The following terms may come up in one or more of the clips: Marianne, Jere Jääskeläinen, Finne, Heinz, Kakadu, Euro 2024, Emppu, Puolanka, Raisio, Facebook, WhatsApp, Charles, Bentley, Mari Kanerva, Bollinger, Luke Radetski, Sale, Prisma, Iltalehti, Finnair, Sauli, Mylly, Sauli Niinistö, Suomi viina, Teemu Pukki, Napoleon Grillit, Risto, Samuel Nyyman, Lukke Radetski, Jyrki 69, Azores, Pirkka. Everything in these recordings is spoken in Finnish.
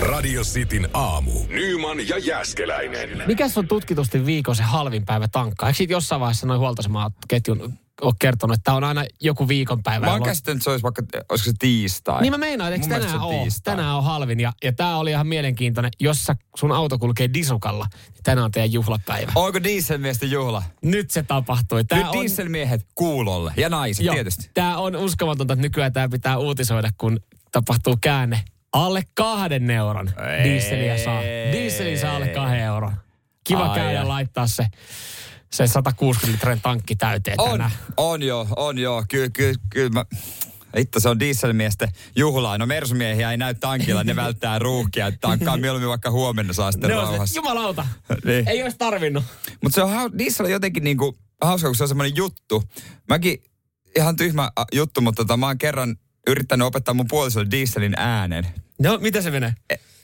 Radio Cityn aamu. Nyyman ja Jääskeläinen. Mikäs on tutkitusti viikon se halvin päivä tankkaa? Eikö siitä jossain vaiheessa noin huoltoasemaketjun ole kertonut, että tämä on aina joku viikonpäivä? Mä oon käsittänyt, että se olisi vaikka, olisiko se tiistai? Niin mä meinaan, että tänään on halvin. Ja tää oli ihan mielenkiintoinen, jos sun auto kulkee disukalla. Niin tänään on teidän juhlapäivä. Onko dieselmiesten juhla? Nyt se tapahtui. Nyt dieselmiehet kuulolle ja naiset, jo, tietysti. Tää on uskomatonta, että nykyään tää pitää uutisoida, kun tapahtuu käänne. Alle 2 euron dieseliä saa. Dieseli saa alle 2 euroa. Kiva käydä laittaa se 160 litran tankki täyteen tänään. On joo. Kyllä. Itse se on dieselmiesten juhlaa. No mersumiehiä ei näy tankilla, ne välttää ruuhkia. Tankkaa mieluummin vaikka huomenna saa sitten rauhassa. Jumalauta, niin. Ei olisi tarvinnut. Mutta se on diesel jotenkin niinku hauska, kun se on semmoinen juttu. Mäkin ihan tyhmä juttu, mutta mä oon kerran yrittänyt opettaa mun puolisolle dieselin äänen. No, mitä se menee?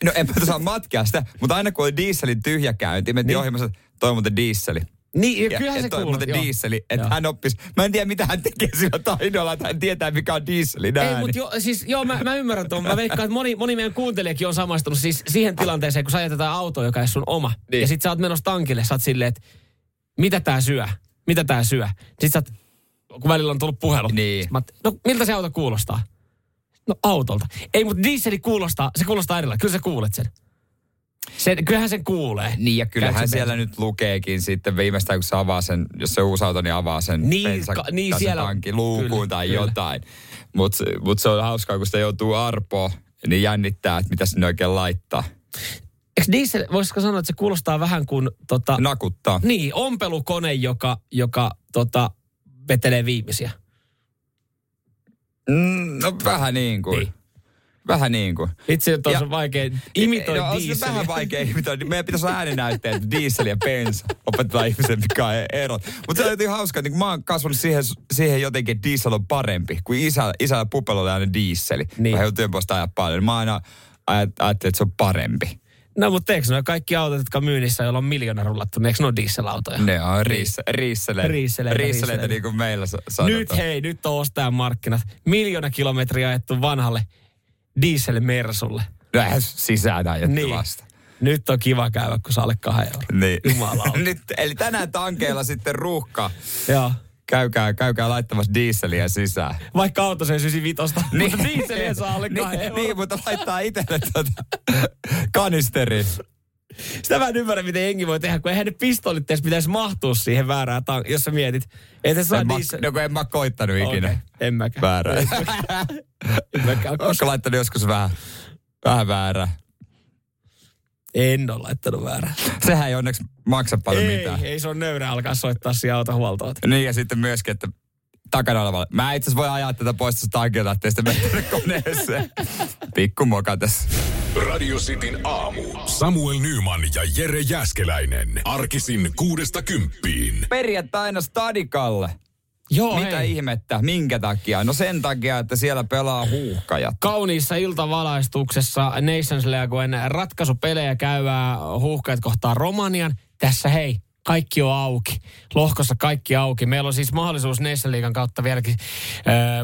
No, enpä osaa matkia sitä, mutta aina kun oli dieselin tyhjäkäynti, mentiin niin ohjelmassa, toi muuten dieseli. Niin, ja kyllähän se kuuluu. Toi muuten dieseli, että hän oppisi. Mä en tiedä, mitä hän tekee sillä taidolla, että hän tietää, mikä on dieselin ääni. Ei, mutta mä ymmärrän tuon. Mä veikkaan, että moni meidän kuuntelijakin on samaistunut siis siihen tilanteeseen, kun sä ajatetaan autoa, joka ei sun oma. Niin. Ja sit sä oot menossa tankille, sä oot silleen, että mitä tää syö? Sit sä oot, kun välillä on tullut puhelu. Niin. No, miltä se auto kuulostaa? No, autolta. Ei, mutta dieseli kuulostaa, se kuulostaa erilainen. Kyllä sä kuulet sen. Kyllähän sen kuulee. Niin, ja kyllähän siellä bensan nyt lukeekin sitten viimeistään, kun se avaa sen, jos se uusi auto, niin avaa sen bensatankin luukuun tai kyllä, jotain. Mut se on hauskaa, kun sitä joutuu arpoon, niin jännittää, että mitä sinne oikein laittaa. Eikö diesel, voisitko sanoa, että se kuulostaa vähän kuin nakuttaa. Niin, ompelukone, joka vetelee viimeisiä. No vähän niin kuin. Itse tuossa on vaikea imitoida dieseliä. On se vähän vaikea imitoida. Meidän pitäisi olla ääninäytteet, diesel ja bensa. Opetetaan ihmisen, mikä on erot. Mutta se on jotenkin hauskaa, että mä oon kasvanut siihen jotenkin, että diesel on parempi. Kun isä ja pupella oli aina dieseli. Niin. Mä joutun työpuolesta ajaa paljon. Mä aina ajattelin, että se on parempi. No, mutta eikö ne kaikki autot, jotka myynnissä, joilla on 1 miljoona rullattu, eikö ne ole dieselautoja? Ne on riisseleitä, niin kuin meillä sanotaan. Nyt on ostajan markkinat. 1 miljoona kilometriä ajettu vanhalle dieselmersulle. No, sisään ajettu vasta. Nyt on kiva käydä, kun saa alle 2 euroa. Niin. Jumalauta. Eli tänään tankeilla sitten ruuhkaa. Joo. Käykää laittamassa dieseliä sisään. Vaikka auto se 95, mutta dieseliä saa alle 2 euroa. Niin, mutta laittaa itselle kanisteriin. Sitä mä en ymmärrä, miten jengi voi tehdä, kun eihän ne pistoolit edes pitäisi mahtua siihen väärään, jos sä mietit. En mä koittanut ikinä. Okay. En mäkään. Väärää. Oletko laittanut joskus vähän väärää? En ole laittanut väärää. Sehän ei onneksi maksa paljon mitään. Ei se on nöyrä alkaa soittaa siihen autohuoltoon. Niin, ja sitten myöskin, että takana olevalla. Mä itse asiassa voin ajaa tätä pois tuossa tankilta, ettei sitä mennä koneeseen. Pikku moka tässä. Radio Cityn aamu. Samuel Nyyman ja Jere Jääskeläinen. Arkisin 6-10. Perjantaina Stadikalle. Joo, mitä ihmettä? Minkä takia? No sen takia, että siellä pelaa huuhkajat. Kauniissa iltavalaistuksessa Nations Leagueen ratkaisupelejä käyvää huuhkajat kohtaa Romanian. Tässä kaikki on auki. Lohkossa kaikki auki. Meillä on siis mahdollisuus Nations Leaguen kautta vieläkin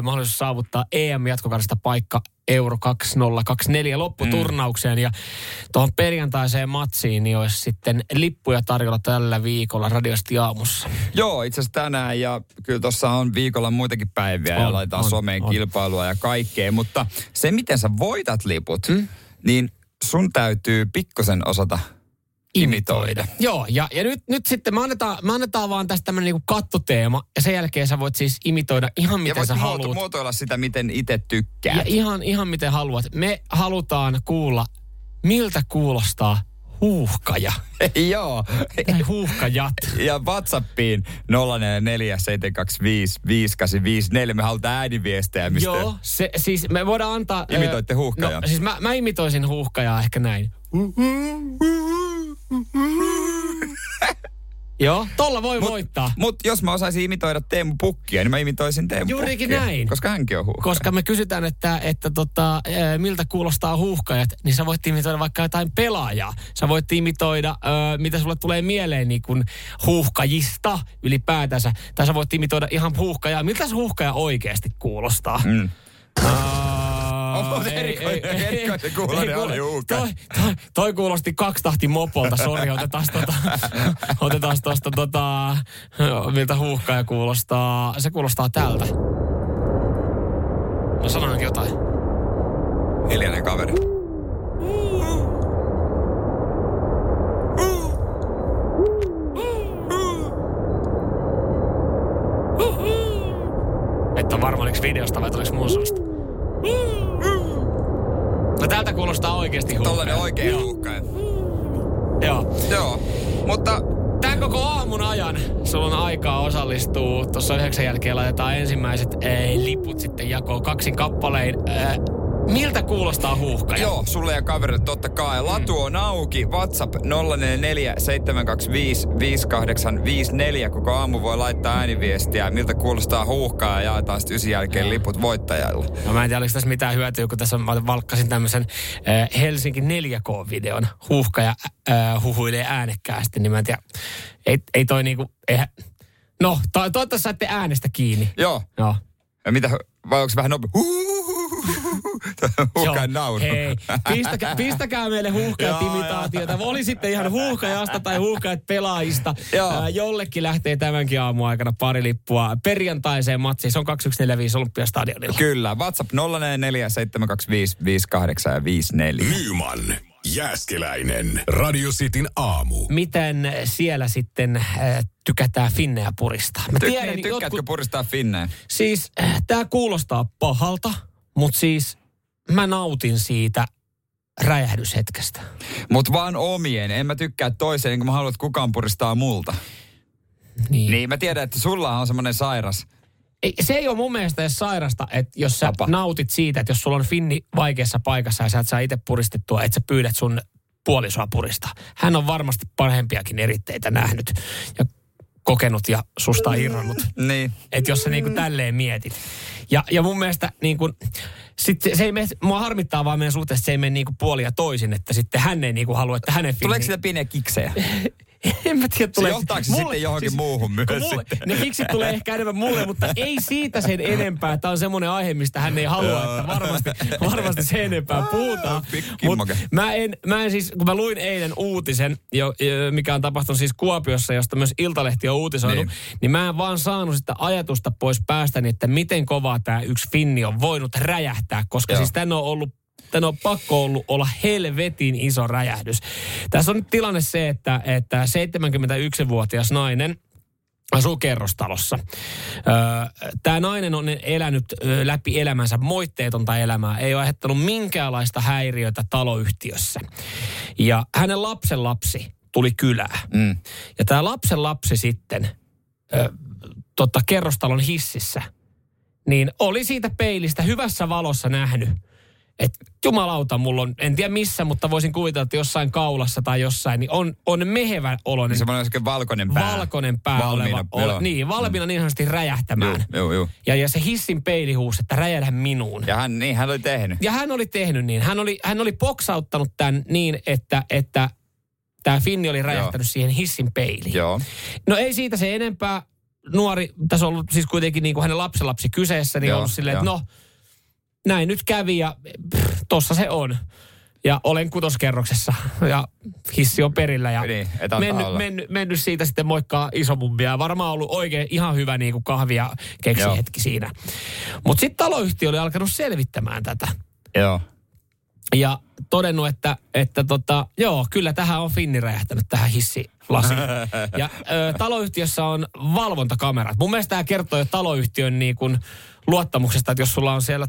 mahdollisuus saavuttaa EM-jatkokarsinta paikka Euro 2024 lopputurnaukseen. Ja tuohon perjantaiseen matsiin niin olisi sitten lippuja tarjolla tällä viikolla Radio City aamussa. Joo, itse asiassa tänään ja kyllä tuossa on viikolla muitakin päiviä ja laitetaan someen kilpailua ja kaikkea. Mutta se, miten sä voitat liput, niin sun täytyy pikkusen osata imitoida. Joo, ja nyt sitten me annetaan vaan tästä tämmöinen niinku kattoteema, ja sen jälkeen sä voit siis imitoida ihan miten sä haluat. Ja voit muotoilla sitä, miten itse tykkää. Ja ihan miten haluat. Me halutaan kuulla, miltä kuulostaa huuhkaja. Joo. Tai huuhkajat. Ja WhatsAppiin 044 725 5854. Me halutaan ääniviestejä, mistä... Joo, se, siis me voidaan antaa... Imitoitte huuhkajaa. No, siis mä imitoisin huuhkajaa ehkä näin. Joo, tolla voi voittaa. Mutta jos mä osaisin imitoida Teemu Pukkia, niin mä imitoisin Teemu Juurikin Pukkia. Näin. Koska hänkin on huuhkaja. Koska me kysytään, että miltä kuulostaa huuhkajat, niin sä voit imitoida vaikka jotain pelaajaa. Sä voit imitoida, mitä sulle tulee mieleen niin kun huuhkajista ylipäätänsä. Tai sä voit imitoida ihan huuhkajaa. Miltä se huuhkaja oikeasti kuulostaa? Mm. Erikoinen kuulonen oli huuhkaja. Toi kuulosti kaksitahti mopolta. Sori, otetaan tosta, miltä huuhkaja kuulostaa. Se kuulostaa tältä. No sanoin jotain. Hiljainen kaveri. Et on varma, oliks videosta vai tuliks mun suusta? No tältä kuulostaa oikeesti huuhkaja. Tollainen oikein huuhkaja. Joo. Mutta tämän koko aamun ajan sulla on aikaa osallistua. Tuossa 9 jälkeen laitetaan ensimmäiset liput sitten jakoon 2 kappalein. Miltä kuulostaa huuhkaja? Joo, sulle ja kaverille totta kai. Latu on auki. WhatsApp 044 725 5854. Koko aamu voi laittaa ääniviestiä. Miltä kuulostaa huuhkaja? Ja jaetaan sitten 9 jälkeen liput voittajalle. No mä en tiedä, oliko tässä mitään hyötyä, kun tässä mä valkkasin tämmöisen Helsinki 4K-videon. Huuhkaja huhuilee äänekkäästi. Niin mä en tiedä. Ei toi niinku... No, toivottavasti saitte äänestä kiinni. Joo. Ja mitä? Vai onko se vähän nopea? Huuhkajan nauru. Hei, pistäkää meille huuhkajat imitaatioita. Oli sitten ihan huuhkajasta tai huuhkajat pelaajista. Jollekin lähtee tämänkin aamun aikana pari lippua perjantaiseen matsiin. Se on 2145 Olympiastadionilla. Kyllä, WhatsApp 044 725 5854. Nyyman, Jääskeläinen, Radio Cityn aamu. Miten siellä sitten tykätään Finneä puristaa? Tykkäätkö puristaa Finneä? Siis tää kuulostaa pahalta. Mut siis mä nautin siitä räjähdyshetkestä. Mut vaan omien. En mä tykkää toiseen, kun mä haluan, että kukaan puristaa multa. Niin mä tiedän, että sulla on semmonen sairas. Se ei ole mun mielestä edes sairasta, että jos sä nautit siitä, että jos sulla on finni vaikeassa paikassa ja sä et saa itse puristettua, että sä pyydät sun puolisoa puristaa. Hän on varmasti parhempiakin eritteitä nähnyt ja kokenut ja susta irronnut. Niin. Että jos sä niinku tälleen mietit. Ja mun mielestä niinku, se ei mene, mua harmittaa vaan meidän suhteessa, se ei mene niinku puolia toisin, että sitten hän ei niinku halua, että hänen finni... Tuleeko sitä pieniä kiksejä? En mä tiedä, tulee... Se johtaako mulle, sitten johonkin siis, muuhun myös mulle, sitten? Ne kiksit tulee ehkä enemmän mulle, mutta ei siitä sen enempää. Tämä on semmoinen aihe, mistä hän ei halua, että varmasti sen enempää puhutaan. Mutta mä en siis, kun mä luin eilen uutisen, mikä on tapahtunut siis Kuopiossa, josta myös Iltalehti on uutisoinut, niin mä en vaan saanut sitä ajatusta pois päästäni, että miten kovaa tämä yksi finni on voinut räjähtää, koska siis tän on ollut... Tänne on pakko ollut olla helvetin iso räjähdys. Tässä on nyt tilanne se, että 71-vuotias nainen asuu kerrostalossa. Tämä nainen on elänyt läpi elämänsä moitteetonta elämää. Ei ole aiheuttanut minkäänlaista häiriötä taloyhtiössä. Ja hänen lapsenlapsi tuli kylään. Ja tämä lapsenlapsi sitten kerrostalon hississä, niin oli siitä peilistä hyvässä valossa nähnyt, että jumalauta, mulla on, en tiedä missä, mutta voisin kuvitella, että jossain kaulassa tai jossain, niin on mehevän oloinen. Semmoinen valkoinen pää. Valmiina, oleva. Niin, valmiina niin sanotusti räjähtämään. Joo. Ja se hissin peili huusi, että räjähdä minuun. Ja hän oli tehnyt. Niin. Hän oli boksauttanut tämän niin, että tämä finni oli räjähtänyt siihen hissin peiliin. Joo. No ei siitä se enempää. Nuori, tässä on ollut siis kuitenkin niin kuin hänen lapsenlapsi kyseessä, niin on ollut silleen, että näin nyt kävi ja tossa se on. Ja olen 6. kerroksessa ja hissi on perillä ja niin, mennyt siitä sitten moikkaa isomummia. Varmaan ollut oikein ihan hyvä niin kuin kahvia keksihetki siinä. Mutta sitten taloyhtiö oli alkanut selvittämään tätä. Joo. Ja todennut, että kyllä tähän on finni räjähtänyt tähän hissilasiin. Ja taloyhtiössä on valvontakamerat. Mun mielestä tämä kertoo jo taloyhtiön niin kuin luottamuksesta, että jos sulla on siellä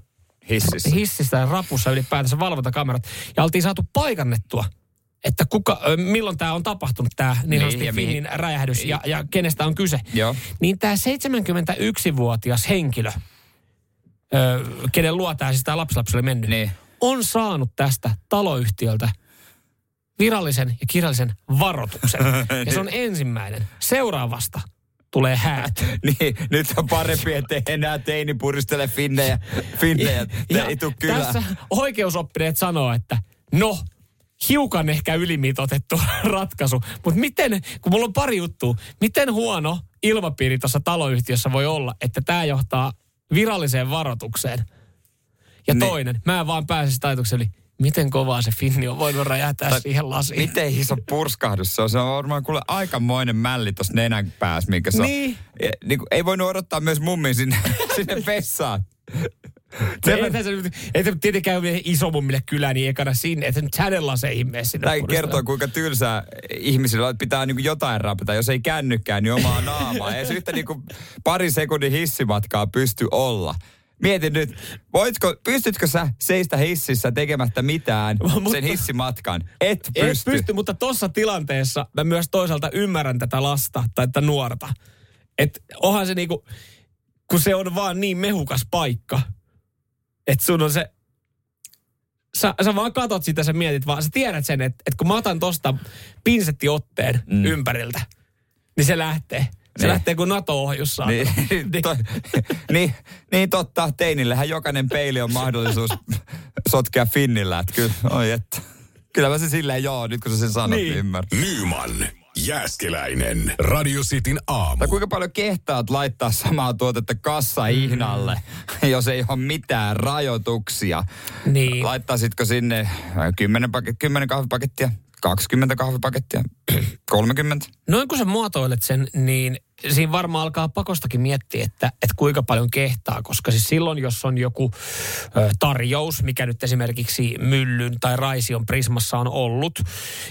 hississä ja rapussa ylipäätänsä valvontakamerat. Ja oltiin saatu paikannettua, että milloin tämä on tapahtunut, tämä finnin räjähdys ja kenestä on kyse. Joo. Niin tämä 71-vuotias henkilö, kenen luo tämä, siis tämä lapsilapsi oli mennyt, on saanut tästä taloyhtiöltä virallisen ja kirjallisen varoituksen. Ja se on ensimmäinen. Seuraavasta tulee häät. Niin, nyt on parempi, ettei enää teini puristele finnejä. Ei tule kylään. Tässä oikeusoppineet sanoo, että no, hiukan ehkä ylimitoitettu ratkaisu. Mutta miten, kun mulla on pari juttua, miten huono ilmapiiri tuossa taloyhtiössä voi olla, että tämä johtaa viralliseen varoitukseen. Ja toinen, mä en vaan pääse sitä ajatuksen yli. Miten kovaa se finni on voinut räjähtää siihen lasiin? Miten iso purskahdus se on? Se on varmaan kuule aikamoinen mälli tuossa nenän päässä, minkä se niin. On. Niin, ei voinut odottaa myös mummin sinne vessaan. Ei se tietenkään iso mummille kyläni niin ekana sinne, että nyt hänen laseihin mene sinne. Tämä kertoo, kuinka tylsää ihmisillä pitää niin kuin jotain rapata. Jos ei kännykään, niin omaa naamaa. Ei se yhtä niin kuin pari sekunnin hissimatkaa pysty olla. Mieti nyt, pystytkö sä seistä hississä tekemättä mitään sen hissimatkan? Et pysty, mutta tuossa tilanteessa mä myös toisaalta ymmärrän tätä lasta tai tätä nuorta. Että onhan se niinku, kun se on vaan niin mehukas paikka, että sun on se, sä vaan katot sitä, sä mietit vaan, sä tiedät sen, että kun mä otan tosta pinsettiotteen ympäriltä, niin se lähtee. Se lähtee kuin NATO-ohjus saatana. Niin totta, teinillähän jokainen peili on mahdollisuus sotkea finnillä. Että kyllä mä se silleen nyt kun sä sen sanot, niin ymmärrän. Nyyman, Jääskeläinen, Radio Cityn aamu. Tai kuinka paljon kehtaat laittaa samaa tuotetta kassahihnalle, jos ei ole mitään rajoituksia? Niin. Laittaisitko sinne 10 kahvipakettia? 20 kahvipakettia, 30. Noin kun sä muotoilet sen, niin siinä varmaan alkaa pakostakin miettiä, että kuinka paljon kehtaa. Koska siis silloin, jos on joku tarjous, mikä nyt esimerkiksi Myllyn tai Raision Prismassa on ollut,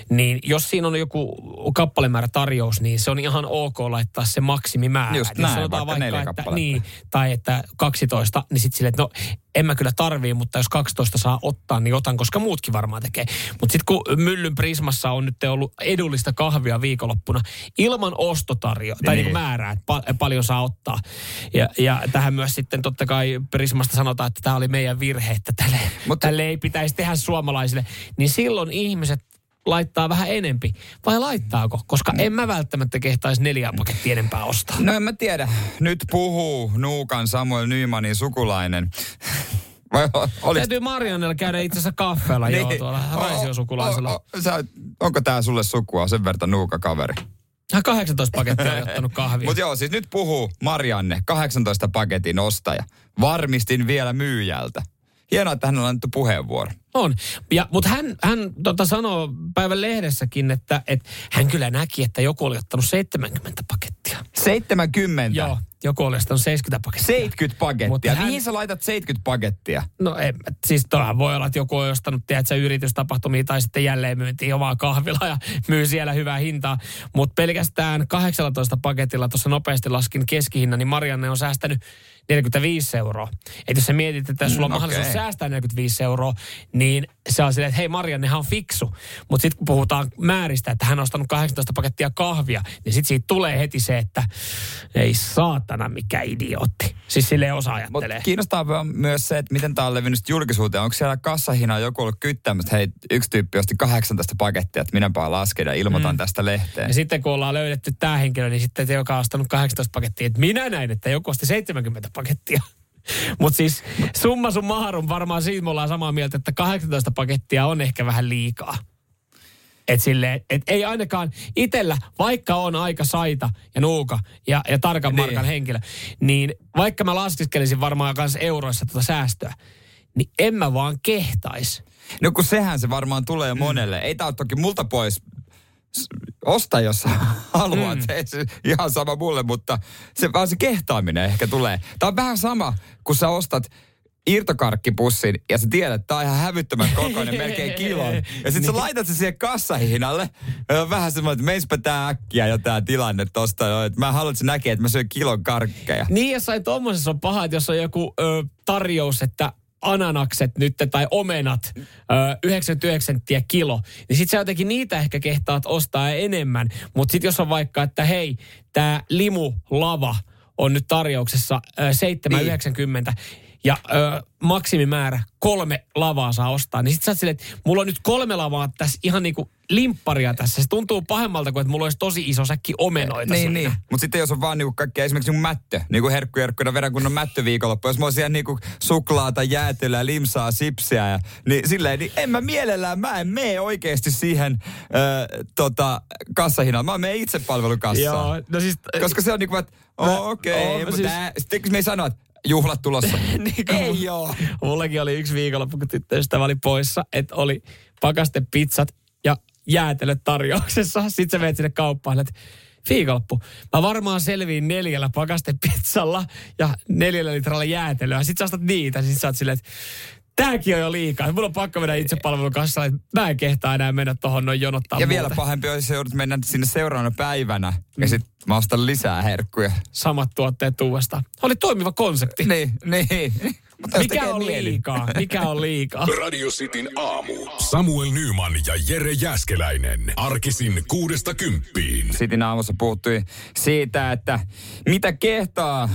niin jos siinä on joku kappalemäärä tarjous, niin se on ihan ok laittaa se maksimimäärä. Just näin, jos vaikka 4 kappaletta. Niin, tai että 12, niin sitten silleen, että no en mä kyllä tarvii, mutta jos 12 saa ottaa, niin otan, koska muutkin varmaan tekee. Mutta sitten kun Myllyn Prismassa on nyt ollut edullista kahvia viikonloppuna ilman ostotarjoa, tai niin kuin määrää, että paljon saa ottaa. Ja tähän myös sitten totta kai Prismasta sanotaan, että tämä oli meidän virhe, että tälle ei pitäisi tehdä suomalaisille. Niin silloin ihmiset laittaa vähän enempi. Vai laittaako? Koska en mä välttämättä kehtaisi 4 pakettia enempää ostaa. No en mä tiedä. Nyt puhuu Nuukan Samuel Nyymanin sukulainen. Täytyy Mariannella käydä itse asiassa kaffeella niin. Tuolla Raisio-sukulaisella. Onko tää sulle sukua? Sen verta Nuuka kaveri. 18 pakettia on ottanut kahvia. Mutta joo, siis nyt puhuu Marianne, 18 paketin ostaja. Varmistin vielä myyjältä. Hienoa, että hänellä on annettu puheenvuoro. On. Mutta hän sanoo päivän lehdessäkin, että hän kyllä näki, että joku oli ottanut 70 pakettia. 70? Joo, joku oli ottanut 70 pakettia. 70 pakettia? Mihin sä laitat 70 pakettia? No ei, siis toihan voi olla, että joku on ostanut, tiedätkö, yritystapahtumia tai sitten jälleen myyntiin omaa kahvilaa ja myy siellä hyvää hintaa. Mutta pelkästään 18 paketilla, tuossa nopeasti laskin keskihinnan, niin Marianne on säästänyt 45 €. Että jos sä mietit, että sulla on mahdollisuus säästää 45 €, niin se on silleen, että hei Mariannehan on fiksu. Mutta sitten kun puhutaan määristä, että hän on ostanut 18 pakettia kahvia, niin sitten siitä tulee heti se, että ei saatana mikä idiootti. Siis silleen osa ajattelee. Mut kiinnostaa myös se, että miten tämä on levinnyt julkisuuteen. Onko siellä kassahinaa joku ollut kyttämässä, hei yksi tyyppi osti 18 pakettia, että minäpä lasken ja ilmoitan tästä lehteen. Ja sitten kun ollaan löydetty tämä henkilö, niin sitten te, joka on ostanut 18 pakettia, että minä näin, että joku osti 70 pakettia. Mutta siis summa summarum varmaan siitä me ollaan samaa mieltä, että 18 pakettia on ehkä vähän liikaa. Että et ei ainakaan itsellä, vaikka on aika saita ja nuuka ja tarkan markan henkilö, niin vaikka mä laskiskelisin varmaan kanssa euroissa tuota säästöä, niin en mä vaan kehtais. No kun sehän se varmaan tulee monelle. Ei tää ole toki multa pois. Osta, jos haluat. Ihan sama mulle, mutta se kehtaaminen ehkä tulee. Tämä on vähän sama, kun sä ostat irtokarkkipussin ja sä tiedät, että tää on ihan hävyttömän kokoinen, melkein kilon. Ja sit sä laitat se siihen kassahihnalle. Vähän semmoinen, että meispä tää äkkiä jo tää tilanne tosta. Mä haluan, että sä näkee, että mä syön kilon karkkeja. Niin, jos ei tommosessa on paha, että jos on joku tarjous, että ananakset nyt tai omenat 99 € kilo, niin sit sä jotenkin niitä ehkä kehtaat ostaa enemmän. Mutta sit jos on vaikka, että hei, tää limulava on nyt tarjouksessa 7,90 €, ja maksimimäärä 3 lavaa saa ostaa. Niin sit sä oot silleen, että mulla on nyt 3 lavaa tässä ihan niinku limpparia tässä. Se tuntuu pahemmalta kuin, että mulla olisi tosi iso säkki omenoita. Niin. Mutta sitten jos on vaan niinku kaikkea esimerkiksi niinku mättö, niinku herkkuja vedän kunnon mättöviikonloppu. Jos mä oon siellä niinku suklaata, jäätelöä, limsaa, sipsiä ja niin silleen, niin en mä mielellään, mä en mene oikeesti siihen kassahinaan. Mä menen itse palvelukassaan. Joo, no siis, koska se on niinku, että okei, mutta sitten kun me ei sanoa, että juhlat tulossa. Niin ei oo. Mullakin oli yksi viikonloppu, kun tyttöystävä oli poissa, että oli pakastepizzat ja jäätelöt tarjouksessa. Sitten sä menet sinne kauppaan, että viikonloppu, mä varmaan selviin 4 pakastepizzalla ja 4 litralla jäätelöä. Sitten sä ostat niitä, niin sä oot silleen, että tääkin on jo liikaa. Mulla on pakko mennä itsepalvelukassaan, että mä en kehtaa enää mennä tohon noin jonottaa ja muuta. Vielä pahempi on, jos joudut mennä sinne seuraavana päivänä ja sit mä ostan lisää herkkuja. Samat tuotteet uudestaan. Oli toimiva konsepti. Niin. Mikä on liikaa? Radio Cityn aamu. Samuel Nyyman ja Jere Jääskeläinen. Arkisin 6–10. Cityn aamussa puhuttui siitä, että mitä kehtaa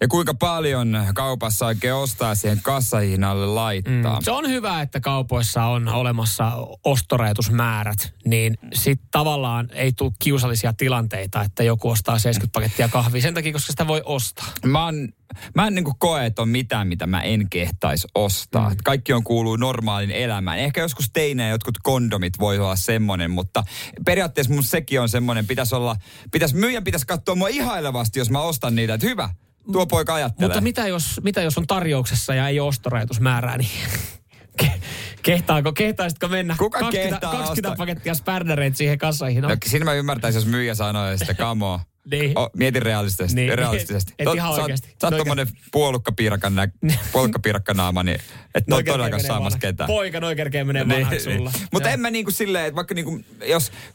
ja kuinka paljon kaupassa oikein ostaa siihen kassahinnalle laittaa. Se on hyvä, että kaupoissa on olemassa ostorajoitusmäärät, niin sitten tavallaan ei tule kiusallisia tilanteita, että joku ostaa 70 pakettia kahvia sen takia, koska sitä voi ostaa. Mä en niin kuin koe, että on mitään, mitä mä en kehtaisi ostaa. Kaikki on kuuluu normaalin elämään. Ehkä joskus teineen jotkut kondomit voi olla semmoinen, mutta periaatteessa mun sekin on semmoinen. Myyjän pitäisi katsoa mua ihailevasti, jos mä ostan niitä, että hyvä. Tuo poika ajattelee. Mutta mitä jos on tarjouksessa ja ei ole ostorajoitusmäärää, niin kehtaisitko mennä? Kuka 20 pakettia spärdäreitä siihen kassaihin on? No, siinä mä ymmärtäisin, jos myyjä sanoo ja sitä kamoa. Niin. Mietin realistisesti. Niin. Et ihan oikeasti. Sä oot tommonen puolukkapiirakkanaama, niin et ole todellakaan saamassa ketään. Poika, noi kerkeen menee vanhaksi sulla. Mutta en mä niinku silleen, että vaikka niinku,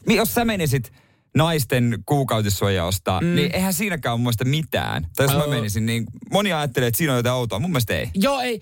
jos sä menisit naisten kuukautissuoja ostaa, niin eihän siinäkään ole muista mitään. Tai jos mä menisin, niin moni ajattelee, että siinä on jotain outoa. Mun mielestä ei. Joo, ei.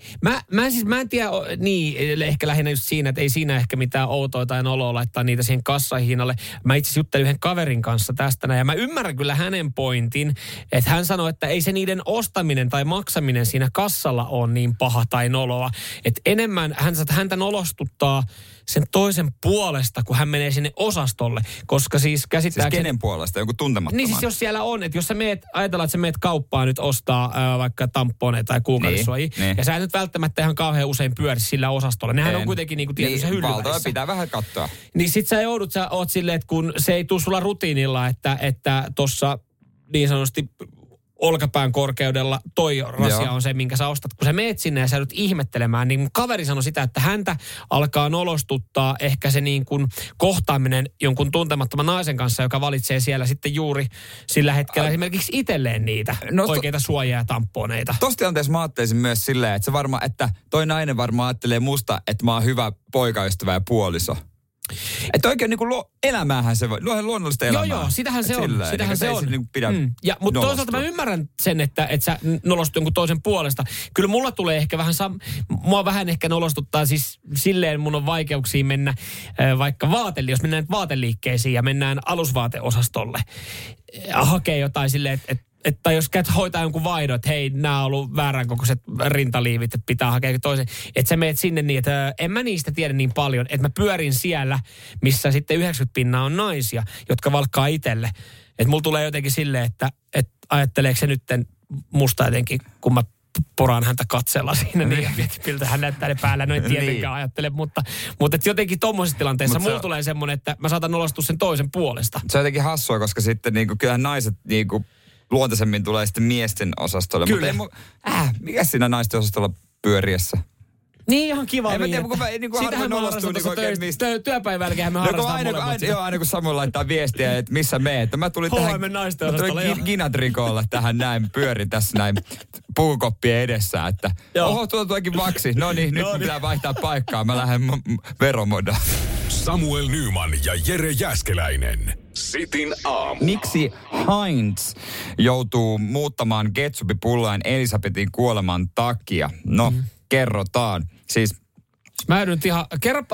Mä en tiedä, niin ehkä lähinnä just siinä, että ei siinä ehkä mitään outoa tai noloa laittaa niitä siihen kassahinnalle. Mä itse juttelin yhden kaverin kanssa tästä näin, ja mä ymmärrän kyllä hänen pointin, että hän sanoi, että ei se niiden ostaminen tai maksaminen siinä kassalla ole niin paha tai noloa. Että enemmän häntä nolostuttaa sen toisen puolesta, kun hän menee sinne osastolle, koska siis käsittääkseni... Siis kenen puolesta? Joku tuntemattoman? Niin siis jos siellä on, että jos sä meet, ajatellaan, että sä meet kauppaan nyt ostaa vaikka tamponeita tai kuukautissuojia, niin. Ja sä et nyt välttämättä ihan kauhean usein pyöri sillä osastolla. Nehän on kuitenkin niinku tietyissä hyllyväissä. Valtoja pitää vähän katsoa. Niin sit sä oot silleen, että kun se ei tule sulla rutiinilla, että tossa niin sanotusti olkapään korkeudella toi rasia on se, minkä sä ostat. Kun sä meet sinne ja sä joudut ihmettelemään, niin mun kaveri sanoi sitä, että häntä alkaa nolostuttaa ehkä se niin kuin kohtaaminen jonkun tuntemattoman naisen kanssa, joka valitsee siellä sitten juuri sillä hetkellä esimerkiksi itselleen niitä oikeita suojia ja tamponeita. Tuossa tilanteessa mä ajattelisin myös silleen, että, toi nainen varmaan ajattelee musta, että mä oon hyvä poikaystävä ja puoliso. Että oikein niin elämäähän se voi, luonnollista elämää. Joo, sitähän se on. Se niin pidä mutta toisaalta mä ymmärrän sen, että sä nolostut jonkun toisen puolesta. Kyllä mulla tulee ehkä vähän, mua vähän ehkä nolostuttaa siis silleen mun on vaikeuksia mennä vaikka jos mennään vaateliikkeisiin ja mennään alusvaateosastolle. Hakee jotain silleen, että jos käyt hoitaa jonkun vaihdon, että hei, nämä on ollut väärän kokoiset rintaliivit, että pitää hakea toisen. Että sä meet sinne niin, että en mä niistä tiedä niin paljon, että mä pyörin siellä, missä sitten 90% on naisia, jotka valkkaa itselle. Että mulla tulee jotenkin silleen, että ajatteleeko se nytten musta jotenkin, kun mä poraan häntä katsella siinä, niin miltä hän näyttää ne päällä, no ei tietenkään ajattele, mutta jotenkin tuommoisessa tilanteessa mulla tulee semmoinen, että mä saatan nolostua sen toisen puolesta. Se on jotenkin hassua, koska sitten niinku, kyllähän naiset niinku luontaisemmin tulee sitten miesten osastolle. Kyllä. Mutta mikä siinä naisten osastolla pyöriessä? Niin ihan kiva. En mä tiedä, kun mä niin kuin harvoin nolostuu niin oikein mistä. Työpäivälläkin me harrastaa molemmat. Joo, aina kun Samuel laittaa viestiä, että missä meet. Että mä tulin tähän Ginatrikolla tähän näin, pyörin tässä näin puukoppien edessä, että oho, tuolla tuokin vaksi. No niin, nyt pitää vaihtaa paikkaa, mä lähden Veromodaan. Samuel Nyyman ja Jere Jääskeläinen. Sitin aamu. Miksi Heinz joutuu muuttamaan ketsupipullain Elisabetin kuoleman takia? No, kerrotaan. Siis mä en nyt ihan,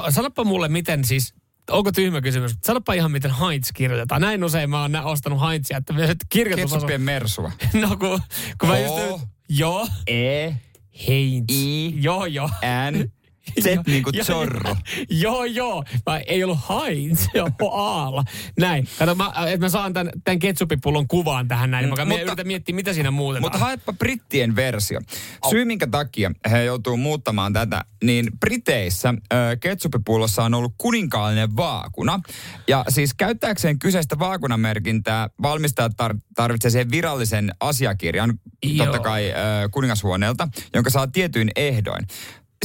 sanoppa mulle miten siis, onko tyhmä kysymys? Sanoppa ihan miten Heinz kirjoitetaan. Näin usein mä oon ostanut Heinzia, että kirjoitus on... Ketsuppien mersua. No kun mä just... Joo. Heinz. Joo. N. Z niinku zorro. Joo. Mä ei ollut Heinz, aalla. Näin. Kato, mä saan tämän ketsupipullon kuvaan tähän näin. Mä yritän miettiä, mitä siinä muutetaan. Mutta haetpa brittien versio. Syy, minkä takia he joutuu muuttamaan tätä, niin Briteissä ketsupipullossa on ollut kuninkaallinen vaakuna. Ja siis käyttääkseen kyseistä vaakunamerkintää valmistajat tarvitsee siihen virallisen asiakirjan, totta kai kuningashuoneelta, jonka saa tietyin ehdoin.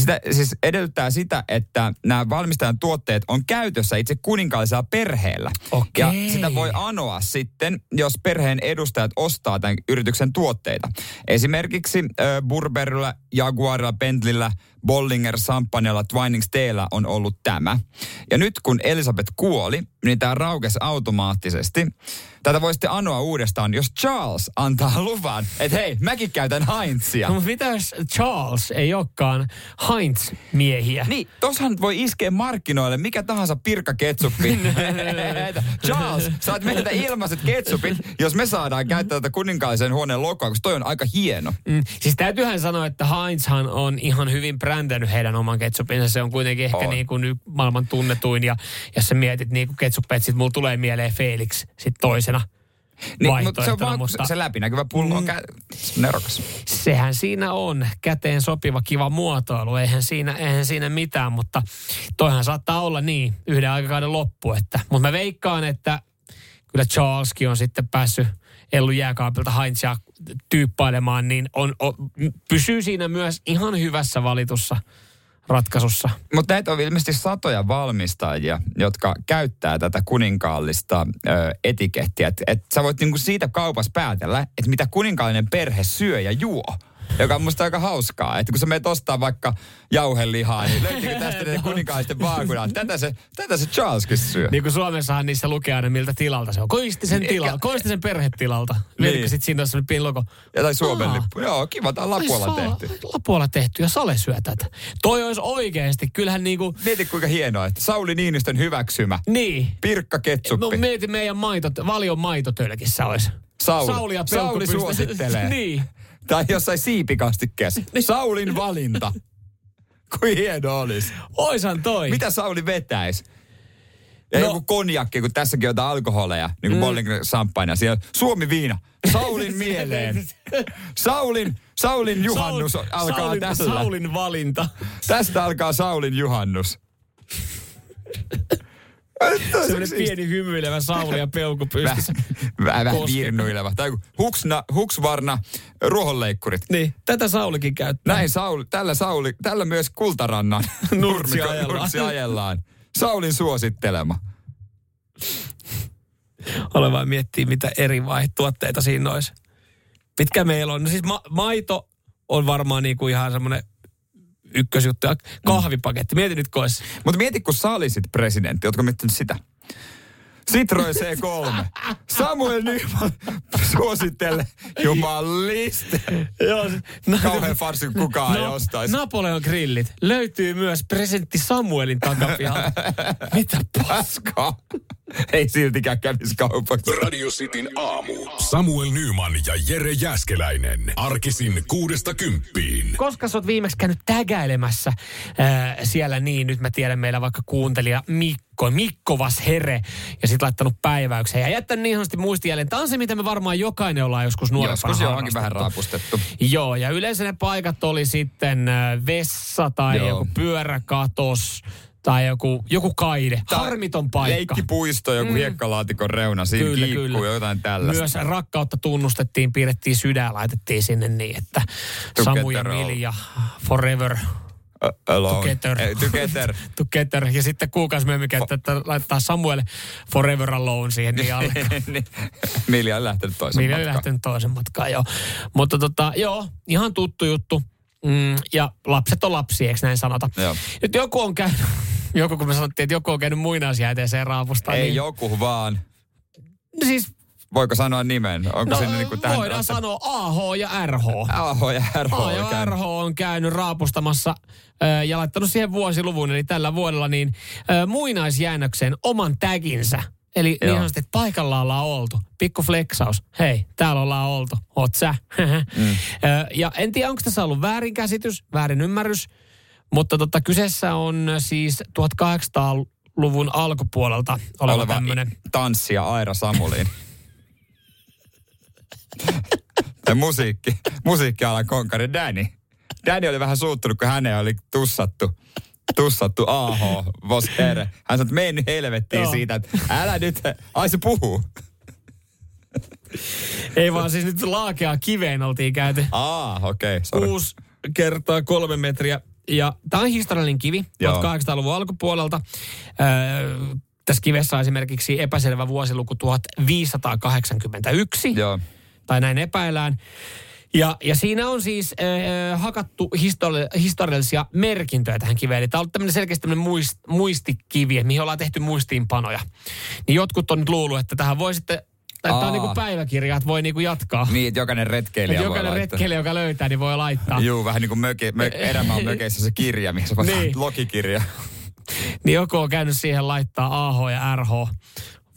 Sitä siis edellyttää sitä, että nämä valmistajan tuotteet on käytössä itse kuninkaallisella perheellä. Okei. Ja sitä voi anoa sitten, jos perheen edustajat ostaa tämän yrityksen tuotteita. Esimerkiksi Burberryllä, Jaguarilla, Bentleyllä, Bollinger, Sampanella, Twining Steellä on ollut tämä. Ja nyt kun Elisabeth kuoli, niin tämä raukesi automaattisesti. Tätä voi sitten anoa uudestaan, jos Charles antaa luvan, että hei, mäkin käytän Heinzia. No mitäs Charles ei olekaan Heinz-miehiä? Niin, tossahan voi iskeä markkinoille mikä tahansa Pirkka ketsuppi. Charles, saat meiltä ilmaiset ketsupit, jos me saadaan käyttää tätä kuninkaisen huoneen logoa, koska toi on aika hieno. Siis täytyyhän sanoa, että Heinzhan on ihan hyvin brändännyt heidän oman ketsupinsa. Se on kuitenkin ehkä niin kuin maailman tunnetuin. Ja jos sä mietit niin kuin ketsuppeet, sit mulla tulee mieleen Felix sit toisena niin, mutta se on vaan se läpinäkyvä pullo on nerokas. Sehän siinä on. Käteen sopiva kiva muotoilu. Eihän siinä mitään, mutta toihan saattaa olla niin yhden aikakauden loppu. Mutta mä veikkaan, että kyllä Charleskin on sitten päässyt Ellun jääkaapilta Heinzia tyyppailemaan, niin pysyy siinä myös ihan hyvässä valitussa ratkaisussa. Mutta näitä on ilmeisesti satoja valmistajia, jotka käyttää tätä kuninkaallista etikettiä. Et sä voit niinku siitä kaupassa päätellä, että mitä kuninkaallinen perhe syö ja juo. Joka on musta aika hauskaa, että kun sä menet ostaa vaikka jauhelihaa, niin löytyykö tästä ne kuninkaallisten vaakunaa? Tätä se Charleskin syö. Niin kuin Suomessahan niissä lukee aina, miltä tilalta se on. Koistisen perhetilalta. Niin. Eli sitten siinä on sellainen pieni logo. Ja tai Suomen lippu. Joo, kiva, tää on Lapualla tehty. Lapualla tehty ja Sale syö tätä. Toi olisi oikeesti, kyllähän niinku... Mieti kuinka hienoa, että Sauli Niinistön hyväksymä. Niin. Pirkka ketsuppi. No mieti meidän Valion maitotölkissä olisi. Sauli ja Sauli suosittelee. Niin. Tai jossain siipikastikkeessa. Saulin valinta. Kuin hieno olisi. Oishan toi. Mitä Sauli vetäisi? Ja joku konjakki, kun tässäkin jotain alkoholeja, niin kuin Bollinger Samppaina. Siellä Suomi viina. Saulin mieleen. Saulin juhannus alkaa tässä. Saulin valinta. Tästä alkaa Saulin juhannus. Sellainen pieni hymyilevä Sauli ja peukku pystyssä. Vähän virnuileva. Tai Huksvarna, ruohonleikkurit. Niin, tätä Saulikin käyttää. Näin tällä myös Kultarannan nurtsi ajellaan. Saulin suosittelema. Ole vaan miettiä, mitä eri tuotteita siinä olisi. Mitkä meillä on? No siis maito on varmaan niinku ihan semmoinen... ykkösjuttu ja kahvipaketti. Mieti nyt kois. Mutta mieti, kun sä olisit presidentti. Ootko miettinyt sitä? Citroen C3. Samuel Nyyman suosittele. Jumaliste. Kauhean farsi, kun kukaan ei ostaisi. Napoleon grillit. Löytyy myös presidentti Samuelin takapihalta. Mitä paskaa? Ei siltikään kävisi kaupaksi. Radio Cityn aamu. Samuel Nyyman ja Jere Jääskeläinen. Arkisin 6–10. Koska sä oot viimeksi käynyt tägäilemässä siellä niin, nyt mä tiedän meillä vaikka kuuntelija Mikko vas here, ja sit laittanut päiväykseen. Ja jättänyt niin hienosti muistijälleen. Tää on se, mitä me varmaan jokainen ollaan joskus nuorempana harrastettu. Joskus johonkin vähän raapustettu. Joo, ja yleensä ne paikat oli sitten vessa tai joku pyöräkatos. Tai joku kaide. Harmiton paikka. Leikkipuisto, joku hiekkalaatikon reuna. Siinä kiikkuu jotain tällaista. Myös rakkautta tunnustettiin, piirrettiin sydän, laitettiin sinne niin, että Samu ja Milja forever together. Ja sitten kuukausi myöhemmin käyttää, että laittaa Samuel forever alone siihen niin alle. Milja on lähtenyt toisen matkaan. Joo. Mutta joo, ihan tuttu juttu. Ja lapset on lapsia, eikö näin sanota? Joo. Nyt joku kun me sanottiin, että joku on käynyt muinaisjääteeseen raapustaan. Ei niin... joku vaan. No siis... Voiko sanoa nimen? Onko sinne niin kuin voidaan tämän... sanoa AH ja RH. AH ja RH on käynyt raapustamassa ja laittanut siihen vuosiluvun, eli tällä vuodella niin muinaisjäännökseen oman täginsä. Eli niin sanotusti, että paikalla ollaan oltu. Pikku fleksaus. Hei, täällä ollaan oltu. Oot sä. Ja en tiedä, onko tässä ollut väärinkäsitys, väärinymmärrys, mutta kyseessä on siis 1800-luvun alkupuolelta oleva tämmöinen... tanssia Aira Samuliin. Ja musiikkialan konkari Danny. Danny oli vähän suuttunut, kun häneen oli tussattu A.H. Vosper. Hän sanoi, että mene nyt helvettiin siitä, että älä nyt, ai se puhuu. Ei vaan siis nyt laakeaa kiveen oltiin käyty. Okei, sorry. 6 x 3 metriä. Ja tämä on historiallinen kivi, 1800-luvun alkupuolelta. Tässä kivessä on esimerkiksi epäselvä vuosiluku 1581. Joo. Tai näin epäillään. Ja siinä on siis hakattu historiallisia merkintöjä tähän kiveen. Eli tämä on ollut selkeästi tämmöinen muistikivi, mihin ollaan tehty muistiinpanoja. Niin jotkut on nyt luullut, että tähän voi sitten, tai tämä on niin kuin päiväkirja, että voi niin kuin jatkaa. Niin, että jokainen retkeilijä voi laittaa. Jokainen retkeilijä, joka löytää, niin voi laittaa. Juu, vähän niin kuin erämaan mökeissä se kirja, missä on niin. Logikirja. Niin joku on käynyt siihen laittaa AH ja RH.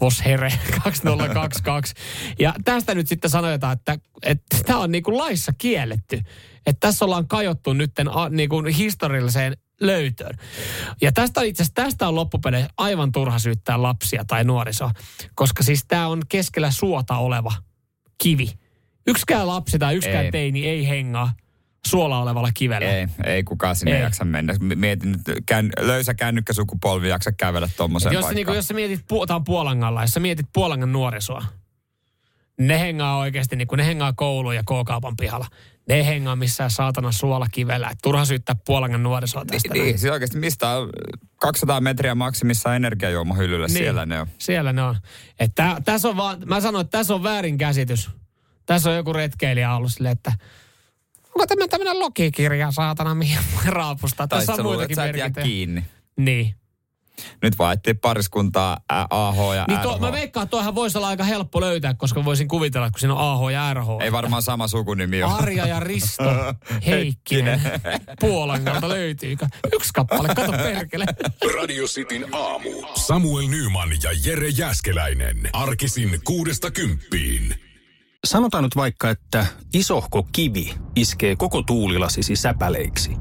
Voshere 2022. Ja tästä nyt sitten sanotaan, että tämä on niin kuin laissa kielletty. Että tässä ollaan kajottu nyt niin kuin historialliseen löytöön. Ja tästä itse asiassa tästä on loppupeleissä aivan turha syyttää lapsia tai nuorisoa. Koska siis tämä on keskellä suota oleva kivi. Yksikään lapsi tai yksikään teini ei hengaa suola olevalla kivellä. Ei kukaan sinne jaksa mennä. Mietin nyt, löysä kännykkäsukupolvi jaksa kävellä tommoseen paikkaan. Niin jos sä mietit, tää on Puolangalla, jos sä mietit Puolangan nuorisoa, ne hengaa oikeasti, niin kun ne hengaa kouluun ja K-kaupan pihalla. Ne hengaa missään saatana suola kivellä. Et turha syyttää Puolangan nuorisoa tästä. Niin, siis oikeasti mistä 200 metriä maksimissa energiajuomahyllyllä niin, siellä ne on. Siellä ne on. Että tässä on vaan, mä sanoin, että tässä on väärinkäsitys. Tässä on joku retkeilijä ollut silleen, että onko tämmöinen logikirja, saatana, mihin raapustaa? Tässä on muitakin merkintöjä. Kiinni. Niin. Nyt vaettiin pariskuntaa AH ja niin RH. Mä veikkaan, että toihan voisi olla aika helppo löytää, koska voisin kuvitella, kun siinä on AH ja RH. Ei varmaan sama sukunimi ole. Arja ja Risto Heikkinen. Puolangalta löytyykö? Yksi kappale, kato perkele. Radio Cityn aamu. Samuel Nyyman ja Jere Jääskeläinen. Arkisin 6–10. Sanotaan nyt vaikka, että isohko kivi iskee koko tuulilasisi säpäleiksi.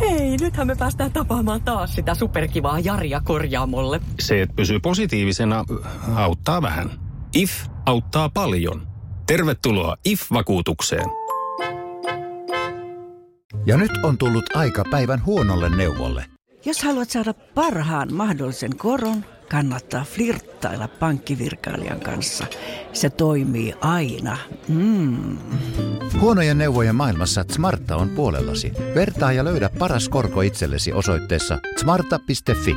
Hei, nythän me päästään tapaamaan taas sitä superkivaa Jaria korjaamolle. Se, että pysyy positiivisena, auttaa vähän. IF auttaa paljon. Tervetuloa IF-vakuutukseen. Ja nyt on tullut aika päivän huonolle neuvolle. Jos haluat saada parhaan mahdollisen koron, kannattaa flirttailla pankkivirkailijan kanssa. Se toimii aina. Huonojen neuvojen maailmassa Smarta on puolellasi. Vertaa ja löydä paras korko itsellesi osoitteessa smarta.fi.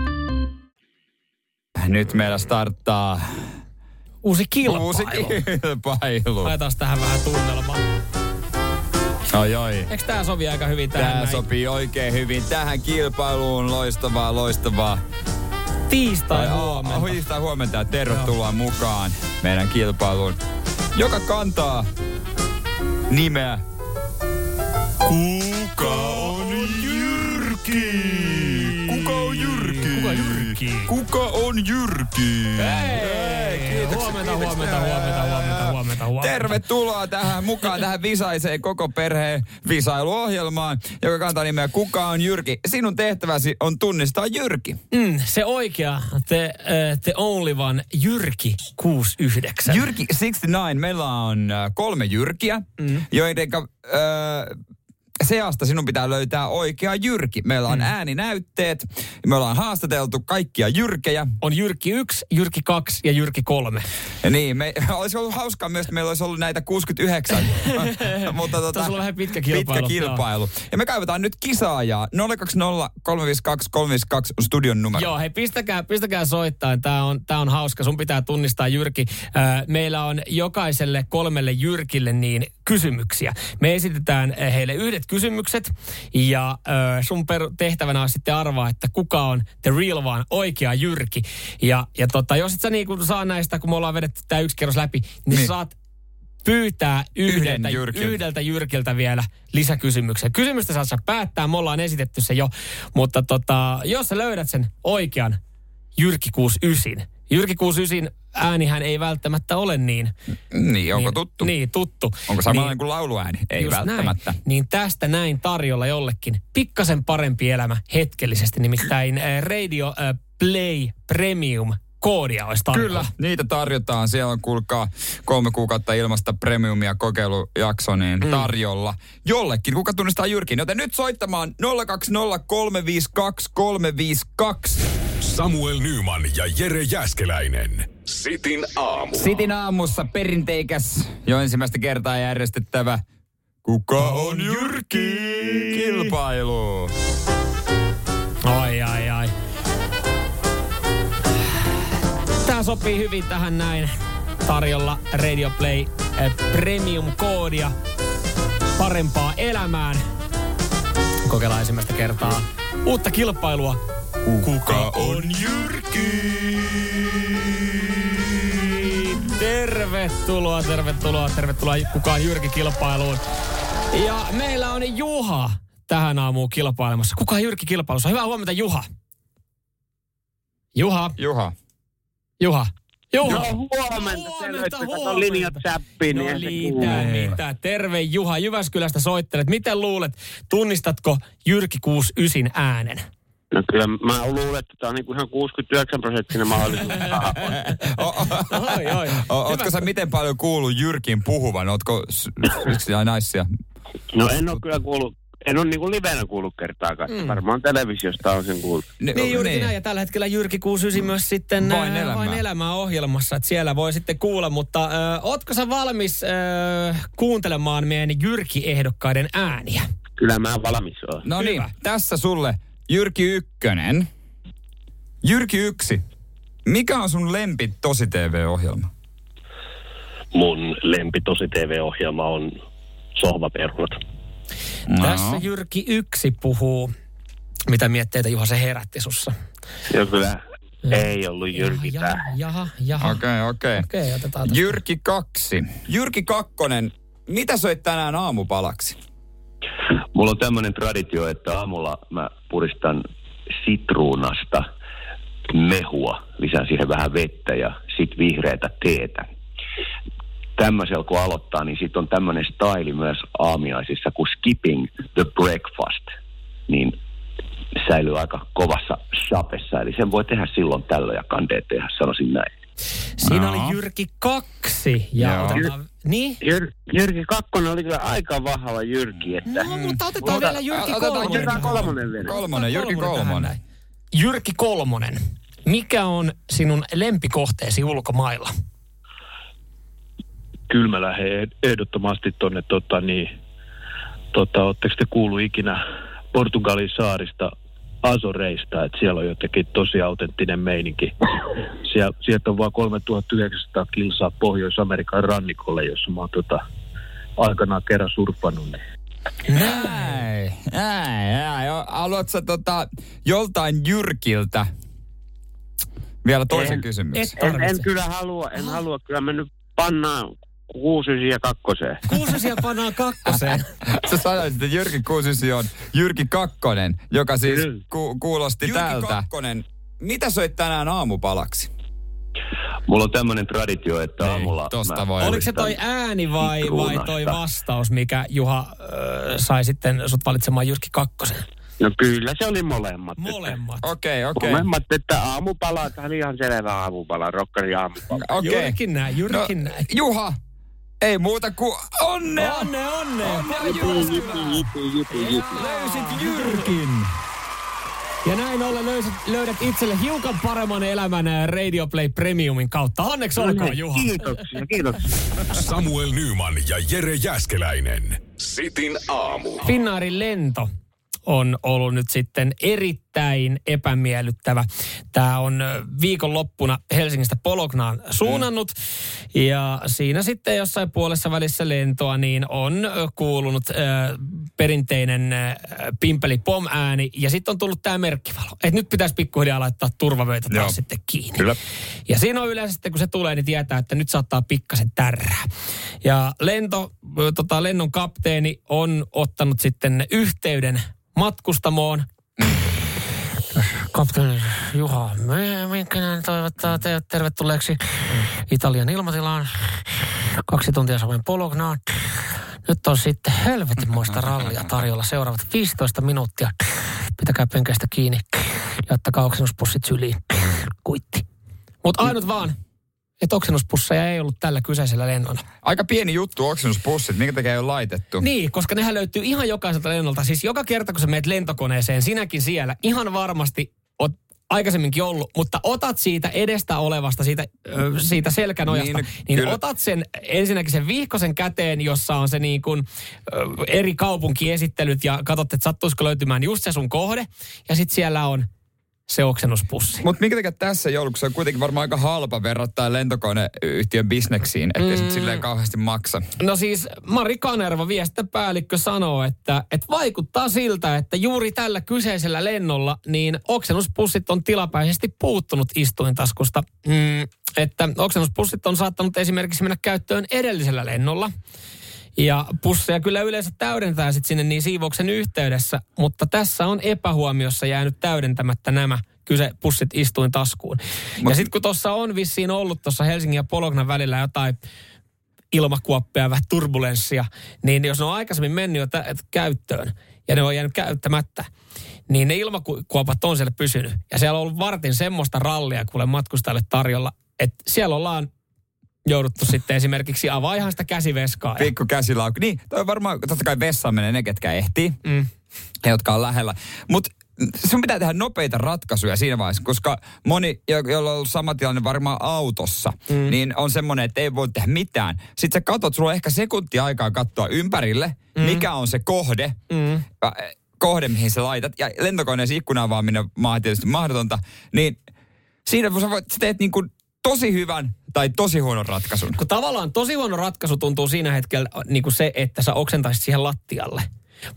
Nyt meillä starttaa uusi kilpailu. Laitetaan tähän vähän tunnelmaa. Oi. Eikö tää sovi aika hyvin tähän? Tää sopii oikein hyvin tähän kilpailuun. Loistavaa. Tiistai huomenta ja tervetuloa mukaan meidän kilpailuun, joka kantaa nimeä Kuka on Jyrki? Hei, huomenta. Tervetuloa tähän mukaan tähän visaiseen koko perheen visailuohjelmaan, joka kantaa nimeä Kuka on Jyrki. Sinun tehtäväsi on tunnistaa Jyrki. Se oikea, the only one, Jyrki 69. Jyrki 69, meillä on 3 Jyrkiä, joiden... seasta sinun pitää löytää oikea Jyrki. Meillä on ääninäytteet, me ollaan haastateltu kaikkia Jyrkejä. On Jyrki 1, Jyrki 2 ja Jyrki 3. Ja niin, olisi ollut hauskaa myös, että meillä olisi ollut näitä 69. Mutta tässä on vähän pitkä kilpailu. Ja me kaivataan nyt kisaajaa. 020-352-352 studion numero. Joo, hei, pistäkää soittaa. Tää on hauska. Sun pitää tunnistaa Jyrki. Meillä on jokaiselle 3 Jyrkille niin kysymyksiä. Me esitetään heille yhdet kysymykset ja sun tehtävänä on sitten arvaa, että kuka on the real one, oikea Jyrki. Ja jos et sä niinku saa näistä, kun me ollaan vedetty tää yksi kerros läpi, niin sä saat pyytää yhdeltä Jyrkiltä vielä lisäkysymyksiä. Kysymystä saat sä päättää, me ollaan esitetty se jo, mutta jos sä löydät sen oikean Jyrki 69, Jyrki 69 äänihän ei välttämättä ole niin. Niin, onko tuttu? Niin, tuttu. Onko samanlainen niin, kuin lauluääni? Ei välttämättä. Näin. Niin tästä näin tarjolla jollekin pikkasen parempi elämä hetkellisesti, nimittäin Radio Play Premium. Koodia olisi tarjolla. Kyllä, niitä tarjotaan. Siellä on, kuulkaa, 3 kuukautta ilmasta premiumia kokeilujakso niin tarjolla. Jollekin, kuka tunnistaa Jyrkin. Joten nyt soittamaan 020352352. Samuel Nyyman ja Jere Jääskeläinen. Sitin aamu. Sitin aamussa perinteikäs jo ensimmäistä kertaa järjestettävä Kuka on Jyrki? Kilpailu. Ai. Tämä sopii hyvin tähän näin. Tarjolla Radio Play Premium-koodia parempaa elämään. Kokeillaan ensimmäistä kertaa uutta kilpailua. Kuka on Jyrki? Tervetuloa Kuka on Jyrki -kilpailuun. Ja meillä on Juha tähän aamuun kilpailemassa. Kuka on Jyrki -kilpailussa? Hyvää huomenta, Juha. Juha. No, huomenta. On linjat säppiin. No mitä. Terve Juha, Jyväskylästä soittelet. Miten luulet, tunnistatko Jyrki 69 äänen? No kyllä mä luulen, että tää on niinku ihan 69% mahdollisuus. Oi. Ootko sä miten paljon kuullut Jyrkin puhuvan? Ootko naisia? No en oo kyllä kuullut. En ole niin kuin livenä kuullut kertaakaan. Varmaan televisiosta on sen kuullut. Niin juuri näin. Ja tällä hetkellä Jyrki 69 myös sitten Vain elämää -ohjelmassa. Että siellä voi sitten kuulla. Mutta ootko sä valmis kuuntelemaan meidän Jyrki-ehdokkaiden ääniä? Kyllä mä valmis oon. No niin, tässä sulle Jyrki 1. Jyrki 1. Mikä on sun lempi tosi TV-ohjelma? Mun lempi tosi TV-ohjelma on Sohvaperunat. No. Tässä Jyrki 1 puhuu. Mitä mietteitä, Juha, se herätti sussa? Joo, kyllä. Ei ollut Jyrki tää. Jaha. Okei, otetaan tästä. Jyrki 2. Jyrki 2, mitä soit tänään aamupalaksi? Mulla on tämmönen traditio, että aamulla mä puristan sitruunasta mehua. Lisään siihen vähän vettä ja sit vihreätä teetä. Tämmöisellä kun aloittaa, niin sitten on tämmöinen staili myös aamiaisissa kuin skipping the breakfast, niin säilyy aika kovassa sapessa. Eli sen voi tehdä silloin tällöin ja kandeet tehdä, sanoisin näin. Siinä oli Jyrki 2. Ja otetaan, niin? Jyrki 2 oli kyllä aika vahva Jyrki. Että... No, mutta otetaan vielä Jyrki 3. Otetaan kolmonen. Jyrki 3. Jyrki 3. Mikä on sinun lempikohteesi ulkomailla? Kyllä mä lähden ehdottomasti tuonne, ootteko te kuullut ikinä Portugalin saarista Azoreista, että siellä on jotenkin tosi autenttinen meininki. Sieltä on vaan 3900 kilsaa Pohjois-Amerikan rannikolle, jossa mä oon aikanaan kerran surfannut. Näin. Haluatko sä joltain Jyrkiltä vielä toisen kysymyksen? En kyllä halua, kyllä mä nyt pannaan 69 2. 69 pannaan 2. Sä sanoit, että Jyrki 69 on Jyrki 2, joka siis kuulosti Jyrki tältä. Jyrki 2, mitä soit tänään aamupalaksi? Mulla on tämmönen traditio, että aamulla... Oliko se toi ääni vai toi vastaus, mikä Juha sai sitten sut valitsemaan Jyrki 2? No kyllä, se oli molemmat. Okei. Molemmat, että aamupala, tämä oli ihan selvä aamupala, rokkari aamupala. Okay. Juurikin näin. Juha, ei muuta kuin onnea Jyväskylään. Löysit Jyrkin. Ja näin ollen löydät itselle hiukan paremman elämän Radio Play Premiumin kautta. Onneksi olkoon, Juha. Kiitoksia. Samuel Nyyman ja Jere Jääskeläinen. Sitin aamu. Finnairin lento on ollut nyt sitten erittäin epämiellyttävä. Tämä on viikonloppuna Helsingistä Bolognaan suunnannut. Ja siinä sitten jossain puolessa välissä lentoa niin on kuulunut perinteinen pimpeli-pom-ääni. Ja sitten on tullut tämä merkkivalo. Että nyt pitäisi pikkuhiljaa laittaa turvavöitä taas sitten kiinni. Kyllä. Ja siinä on yleensä sitten, kun se tulee, niin tietää, että nyt saattaa pikkasen tärrää. Ja lennon kapteeni on ottanut sitten yhteyden matkustamoon. Kapteeni Juha Minkkinen toivottaa teidät tervetulleeksi Italian ilmatilaan. 2 tuntia Suomen Bolognaan. Nyt on sitten helvetinmoista rallia tarjolla seuraavat 15 minuuttia. Pitäkää penkeistä kiinni ja ottakaa oksennuspussit syliin. Kuitti. Mutta ainut vaan, että oksennuspusseja ei ollut tällä kyseisellä lennolla. Aika pieni juttu oksennuspussit, minkä takia ei ole laitettu. Niin, koska nehän löytyy ihan jokaiselta lennolta. Siis joka kerta, kun sä meet lentokoneeseen, sinäkin siellä ihan varmasti oot aikaisemminkin ollut, mutta otat siitä edestä olevasta, siitä selkänojasta, niin otat sen ensinnäkin sen vihkosen käteen, jossa on se niin kuin eri kaupunkiesittelyt ja katsot, että sattuisiko löytymään just se sun kohde, ja sitten siellä on se oksennuspussi. Mutta minkä takia tässä jouluksi on kuitenkin varmaan aika halpa verrattuna lentokoneyhtiön bisneksiin, ettei sitten silleen kauheasti maksa. No siis Mari Kanerva, viestintäpäällikkö, sanoo, että vaikuttaa siltä, että juuri tällä kyseisellä lennolla niin oksennuspussit on tilapäisesti puuttunut istuintaskusta. Että oksennuspussit on saattanut esimerkiksi mennä käyttöön edellisellä lennolla. Ja pusseja kyllä yleensä täydentää sitten sinne niin siivouksen yhteydessä, mutta tässä on epähuomiossa jäänyt täydentämättä nämä pussit istuin taskuun. Ja sitten kun tuossa on vissiin ollut tuossa Helsingin ja Bolognan välillä jotain ilmakuoppia, vähän turbulenssia, niin jos ne on aikaisemmin mennyt jo käyttöön ja ne on jäänyt käyttämättä, niin ne ilmakuopat on siellä pysynyt. Ja siellä on ollut vartin semmoista rallia kuule matkustajille tarjolla, että siellä ollaan jouduttu sitten esimerkiksi avaa ihan sitä käsiveskaa. Pikku käsilaukku. Niin, toi on varmaan, totta kai vessaan menee ne, ketkä ehtii, he, jotka on lähellä. Mutta sun pitää tehdä nopeita ratkaisuja siinä vaiheessa, koska moni, jolla on ollut sama tilanne varmaan autossa, niin on semmoinen, että ei voi tehdä mitään. Sitten sä katot, sulla on ehkä sekunti aikaa katsoa ympärille, mikä on se kohde, mihin sä laitat. Ja lentokoneessa ikkunaan avaaminen on tietysti mahdotonta. Niin siinä sä teet niin kuin tosi hyvän tai tosi huonon ratkaisun. Kun tavallaan tosi huono ratkaisu tuntuu siinä hetkellä niin kuin se, että sä oksentaisit siihen lattialle.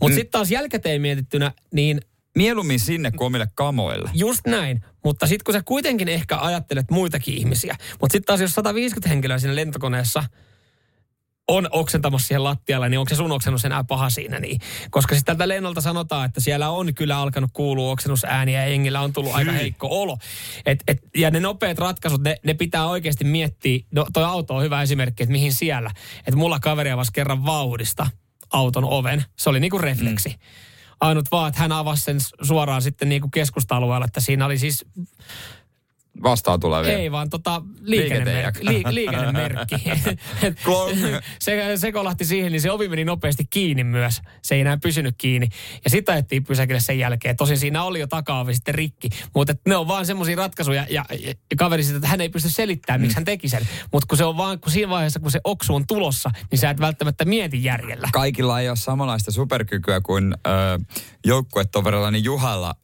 Mutta sitten taas jälkikäteen mietittynä, niin mieluummin sinne kuin omille kamoille. Just näin. Mutta sitten kun sä kuitenkin ehkä ajattelet muitakin ihmisiä. Mutta sitten taas jos 150 henkilöä siinä lentokoneessa on oksentamassa siihen lattialle, niin onko se sun oksennus enää paha siinä? Niin? Koska sitten tältä lennolta sanotaan, että siellä on kyllä alkanut kuulua oksennusääniä ja jengillä on tullut aika heikko olo. Ja ne nopeat ratkaisut, ne pitää oikeasti miettiä. No, toi auto on hyvä esimerkki, että mihin siellä. Että mulla kaveri avasi kerran vauhdista auton oven. Se oli niinku refleksi. Ainut vaan, että hän avasi sen suoraan sitten niinku keskusta-alueella, että siinä oli siis vastaan tulevia. Ei vaan liikennemerkki. se kolahti siihen, niin se ovi meni nopeasti kiinni myös. Se ei enää pysynyt kiinni. Ja sitä ajettiin pysäkille sen jälkeen. Tosin siinä oli jo takaovi sitten rikki. Mutta ne on vaan semmoisia ratkaisuja. Ja kaveri sitten, että hän ei pysty selittämään, miksi hän teki sen. Mutta kun siinä vaiheessa, kun se oksu on tulossa, niin sä et välttämättä mieti järjellä. Kaikilla ei ole samanlaista superkykyä kuin joukkuetoverillani Juhalla.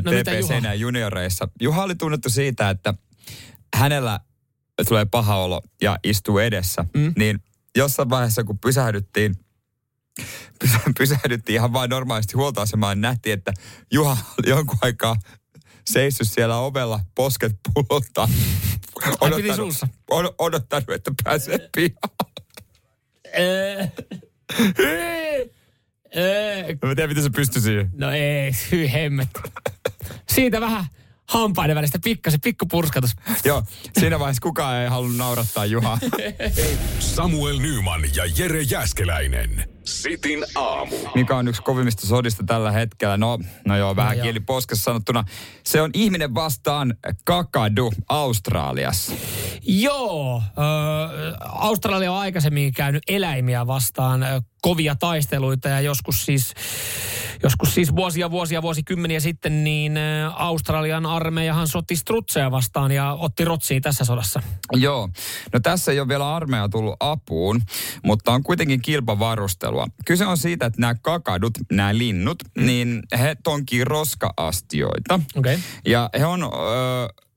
TPC:nä junioreissa. Juha oli tunnettu siitä, että hänellä tulee paha olo ja istuu edessä. Niin jossain vaiheessa, kun pysähdyttiin ihan vain normaalisti huoltoasemaan, nähtiin, että Juha oli jonkun aikaa seissyt siellä ovella, posket pulottaa. Odottanut, että pääsee pihaan. Mä tiedän, miten sä pystyi siihen. No ei, hyy hemmettä. Siitä vähän hampaiden välistä pikku purskatus. Joo, siinä vaiheessa kukaan ei halunnut naurattaa Juhaa. Samuel Nyyman ja Jere Jääskeläinen. Sitin aamu. Mikä on yksi kovimmista sodista tällä hetkellä? No joo, vähän kieli poskessa sanottuna. Se on ihminen vastaan Kakadu Australiassa. Joo, Australia on aikaisemmin käynyt eläimiä vastaan kovia taisteluita ja joskus siis vuosikymmeniä sitten, niin Australian armeijahan soti strutseja vastaan ja otti rotsia tässä sodassa. Joo. No tässä ei ole vielä armeija tullut apuun, mutta on kuitenkin kilpavarustelua. Kyse on siitä, että nämä kakadut, nämä linnut, niin he tonkii roska-astioita. Okay. Ja he on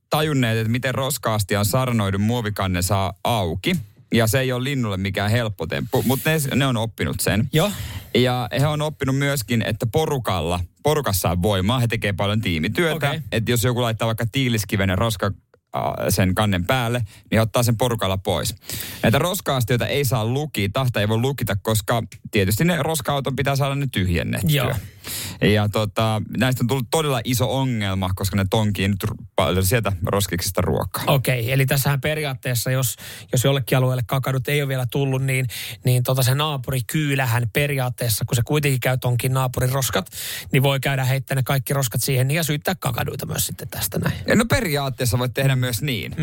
tajunneet, että miten roska-astian sarnoidun muovikanne saa auki. Ja se ei ole linnulle mikään helppo temppu, mutta ne on oppinut sen. Joo. Ja he on oppinut myöskin, että porukassa on voimaa. He tekee paljon tiimityötä. Okay. Että jos joku laittaa vaikka tiiliskivenen roska sen kannen päälle, niin ottaa sen porukalla pois. Näitä roska-astioita ei saa lukita, tai ei voi lukita, koska tietysti ne roska-auton pitää saada ne tyhjennettyä. Joo. Ja näistä on tullut todella iso ongelma, koska ne tonkii nyt sieltä roskiksista ruokaa. Okei, eli tässähän periaatteessa, jos jollekin alueelle kakadut ei ole vielä tullut, niin se naapurikyylähän periaatteessa, kun se kuitenkin käy tonkin naapurin roskat, niin voi käydä heittämään ne kaikki roskat siihen ja syyttää kakaduita myös sitten tästä näin. No periaatteessa voit tehdä myös niin.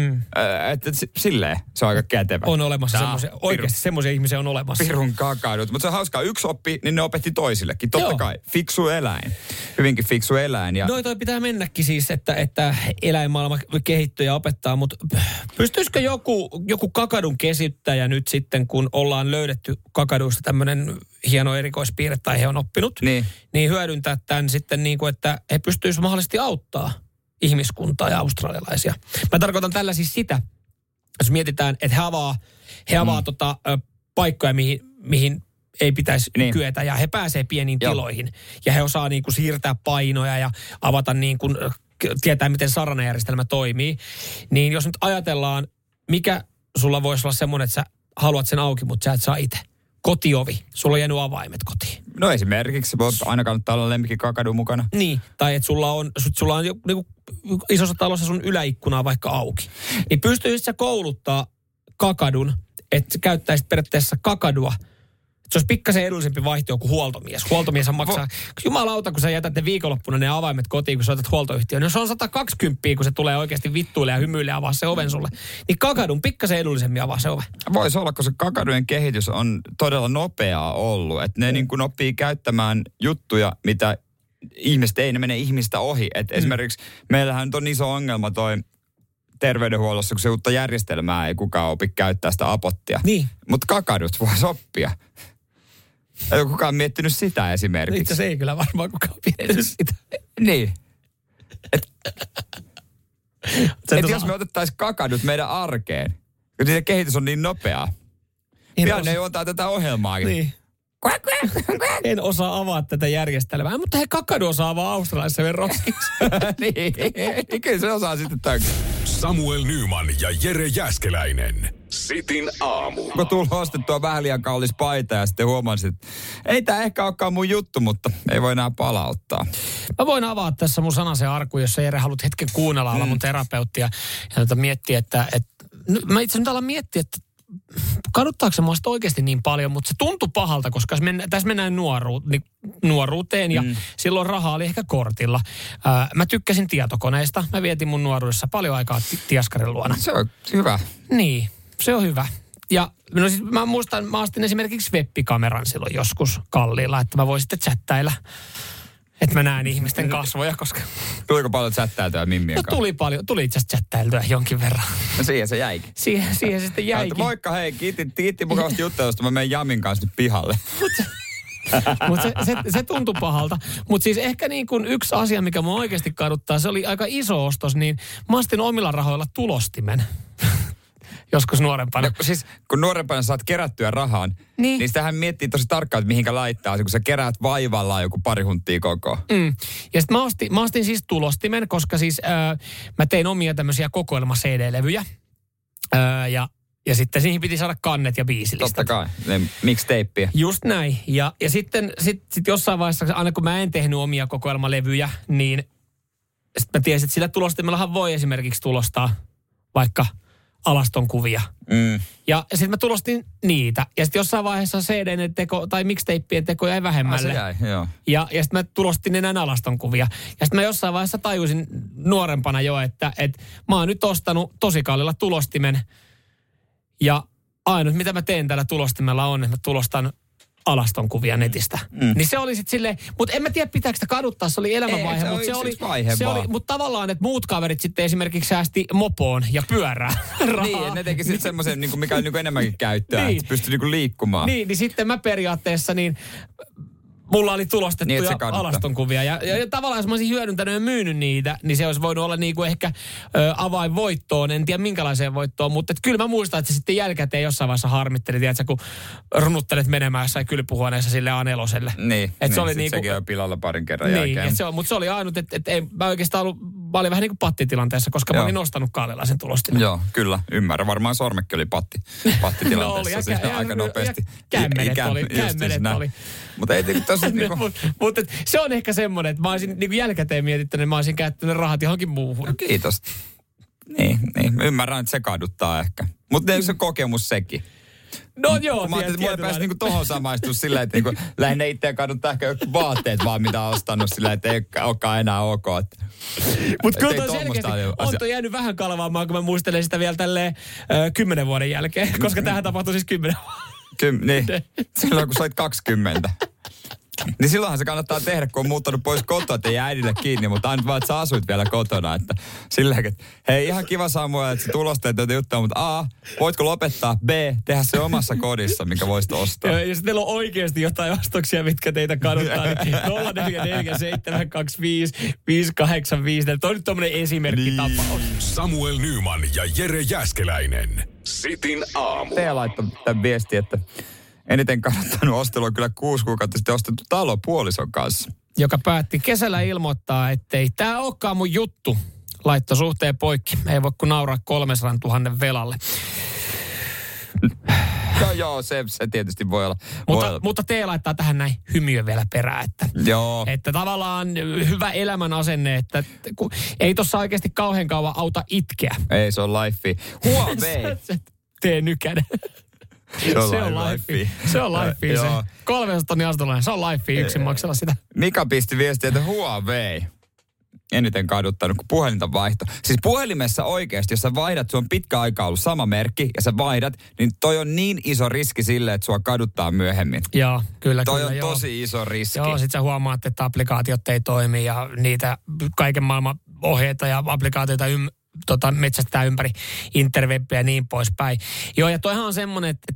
Että silleen se on aika kätevä. On olemassa semmoisia, oikeasti semmoisia ihmisiä on olemassa. Pirun kakadut, mutta se on hauskaa. Yksi oppi, niin ne opetti toisillekin. Totta Joo. kai, fiksu eläin. Hyvinkin fiksu eläin. Ja... Noi toi pitää mennäkin siis, että eläinmaailma kehittyy ja opettaa, mutta pystyisikö joku kakadun kesyttäjä nyt sitten, kun ollaan löydetty kakaduista tämmöinen hieno erikoispiirre tai he on oppinut, niin hyödyntää tämän sitten niin kuin, että he pystyisivät mahdollisesti auttaa ihmiskuntaa ja australialaisia. Mä tarkoitan tällä siis sitä, jos mietitään, että he avaa paikkoja, mihin ei pitäisi kyetä ja he pääsee pieniin tiloihin ja he osaa niin kuin siirtää painoja ja avata niin kuin, tietää miten saranajärjestelmä toimii. Niin jos nyt ajatellaan, mikä sulla voisi olla semmoinen, että sä haluat sen auki, mutta sä et saa itse. Kotiovi. Sulla on jäänyt avaimet kotiin. No esimerkiksi. Aina kannattaa olla lemmikki kakadu mukana. Niin. Tai että sulla on niinku isossa talossa sun yläikkunaa vaikka auki. Niin pystyisit sä kouluttaa kakadun, että käyttäisit periaatteessa kakadua. Se olisi pikkasen edullisempi vaihtoehto kuin huoltomies. Huoltomieshan maksaa, jumalauta, kun sä jätät ne viikonloppuna ne avaimet kotiin, kun sä otat huoltoyhtiöön. Jos on 120, kun se tulee oikeasti vittuille ja hymyille avaa se oven sulle, niin kakadun pikkasen edullisemmin avaa se oven. Voisi olla, koska kakadujen kehitys on todella nopeaa ollut. Että ne niin kuin oppii käyttämään juttuja, mitä ihmiset ei, ne menee ihmistä ohi. Että esimerkiksi meillähän on iso ongelma toi terveydenhuollossa, kun se uutta järjestelmää ei kukaan opi käyttää sitä apottia. Niin. Mutta kakadut voisi oppia. Ei kukaan miettinyt sitä esimerkiksi. Itse asiassa ei kyllä varmaan kukaan miettinyt sitä. Niin. Et jos me otettaisiin kakadut meidän arkeen, kun niiden kehitys on niin nopeaa. Pian ne juontaa tätä ohjelmaakin. Niin. En osaa avaa tätä järjestelmää, mutta he kakadu osaa avaa australaisen roskiksi. Niin, kyllä se osaa sitten tämän. Samuel Nyyman ja Jere Jääskeläinen. Sitin aamu. Kun tuli ostettua vähän liian kallis paita ja sitten huomasin, että ei tämä ehkä olekaan mun juttu, mutta ei voi enää palauttaa. Mä voin avaa tässä mun sanasen arkun, jos sä Jere haluat hetken kuunnella olla mun terapeuttia ja miettiä, että mä itse nyt alan miettiä, että kaduttaako se mua sitä oikeasti niin paljon, mutta se tuntui pahalta, koska tässä mennään nuoruuteen ja silloin raha oli ehkä kortilla. Mä tykkäsin tietokoneista. Mä vietin mun nuoruudessa paljon aikaa tiaskarin luona. Se on hyvä. Niin. Se on hyvä. Ja no siis mä muistan, mä astin esimerkiksi webbikameran silloin joskus kalliilla, että mä voin sitten chattailla. Että mä näen ihmisten kasvoja, koska... Tuliko paljon chattailtua mimmien kanssa? No tuli paljon. Tuli itse asiassa chattailtua jonkin verran. No siihen se jäikin. Siihen se sitten jäikin. Moikka hei, kiitti mukavasti juttelusta. Mä menen Jamin kanssa nyt pihalle. Mutta se tuntui pahalta. Mutta siis ehkä niin kuin yksi asia, mikä mua oikeasti kaduttaa, se oli aika iso ostos, niin mä astin omilla rahoilla tulostimen. Joskus nuorempana. No, siis, kun nuorempana saat kerättyä rahaan, niin sitähän miettii tosi tarkkaan, että mihinkä laittaa. Kun sä keräät vaivallaan joku pari hunttia kokoon. Ja sitten mä ostin siis tulostimen, koska siis mä tein omia tämmöisiä kokoelma-CD-levyjä. Ja sitten siihen piti saada kannet ja biisilistat. Totta kai. Miksi teippiä? Just näin. Ja sitten sit jossain vaiheessa, aina kun mä en tehnyt omia kokoelmalevyjä, niin sitten mä tiesin, että sillä tulostimellahan voi esimerkiksi tulostaa vaikka... alaston kuvia. Ja sitten mä tulostin niitä. Ja sitten jossain vaiheessa CD:n teko tai mixtapien teko jäi vähemmälle. Se jäi, joo. Ja sitten mä tulostin enää alaston kuvia. Ja sitten mä jossain vaiheessa tajusin nuorempana jo, että mä oon nyt ostanut tosi kalliilla tulostimen. Ja ainut mitä mä teen tällä tulostimella on, että mä tulostan alaston kuvia netistä. Niin se oli sitten silleen, mutta en mä tiedä pitääkö sitä kaduttaa, se oli elämänvaihe. Mutta mut tavallaan, että muut kaverit sitten esimerkiksi säästi mopoon ja pyörää rahaa. Niin, että ne teki sitten semmoisen, mikä on enemmänkin käyttöä, että pystyi liikkumaan. Niin sitten mä periaatteessa mulla oli tulostettuja alastonkuvia. Ja tavallaan, jos mä olisin hyödyntänyt ja myynyt niitä, niin se olisi voinut olla ehkä avainvoittoon. En tiedä minkälaiseen voittoon, mutta kyllä mä muistan, että se sitten jälkikäteen jossain vaiheessa harmitteli, tiedätkö, kun runuttelet menemään jossain kylpyhuoneessa sille A4:lle. Niin, sekin on pilalla parin kerran jälkeen. Mutta se oli ainut, että ei mä oikeastaan ollut... mä olin vähän niin kuin pattitilanteessa, koska mä olin nostanut Kaalelaisen tulostimen. Joo, kyllä, ymmärrän. Varmaan sormekki oli pattitilanteessa. No oli, ja, siis ja aika nopeasti. Ja kämmenet oli. Mutta ei tosi niinku... Mutta se on ehkä semmoinen, että mä olisin niinku jälkikäteen mietittänyt, mä olisin käyttänyt rahat johonkin muuhun. No kiitos. Niin, ymmärrän, että se kaduttaa ehkä. Mutta ei se kokemus sekin. No joo. Mä ajattelin, että mulle pääsi niinku tohon samaistua sillä, että niinku lähinnä itseä kaduttaa ehkä vaatteet vaan, mitä on ostanut sillä, että ei olekaan enää ok. Mutta kyllä toi selkeästi on jäänyt vähän kalvaamaan, kun mä muistelen sitä vielä tälleen 10 vuoden jälkeen, koska tämähän tapahtui siis 10 vuotta. Niin, silloin kun sait 20. Niin silloinhan se kannattaa tehdä, kun on muuttanut pois kotoa, ettei jää äidille kiinni, mutta aina vaan, että sä asuit vielä kotona. Että silläkin, että hei, ihan kiva Samuel, että sä tulosteet joita juttuja, mutta A, voitko lopettaa, B, tehdä se omassa kodissa, minkä voisit ostaa. Ja jos teillä on oikeasti jotain ostoksia, mitkä teitä kaduttaa, niin 044 725 585. Tämä on nyt tommoinen esimerkkitapaus. Samuel Nyyman ja Jere Jääskeläinen. Sitin aamu. Te laittaa tämän viesti, että... Eniten kannattanut ostelua kyllä 6 kuukautta sitten ostettu talo puolison kanssa. Joka päätti kesällä ilmoittaa, ettei tää olekaan mun juttu. Laitto suhteen poikki. Ei voi kun nauraa 300 000 velalle. Joo, se tietysti voi olla. Mutta te laittaa tähän näin hymiö vielä perään. Että tavallaan hyvä elämän asenne, että ei tossa oikeasti kauhean kauan auta itkeä. Ei, se on life. Huawei. Tee nykänen. Se on lifea. 300 000 astolainen. Se on lifea yksin maksella sitä. Mika pisti viestiä, että Huawei. Eniten kaduttanut kuin puhelinta vaihto. Siis puhelimessa oikeasti, jos sä vaihdat, sun on pitkä aikaa ollut sama merkki ja sä vaihdat, niin toi on niin iso riski sille, että sua kaduttaa myöhemmin. Joo, kyllä. Toi on tosi iso riski. Joo, sit sä huomaat, että applikaatiot ei toimi ja niitä kaiken maailman ohjeita ja applikaatioita metsästää ympäri interwebbiä ja niin poispäin. Joo, ja toihan on semmoinen, että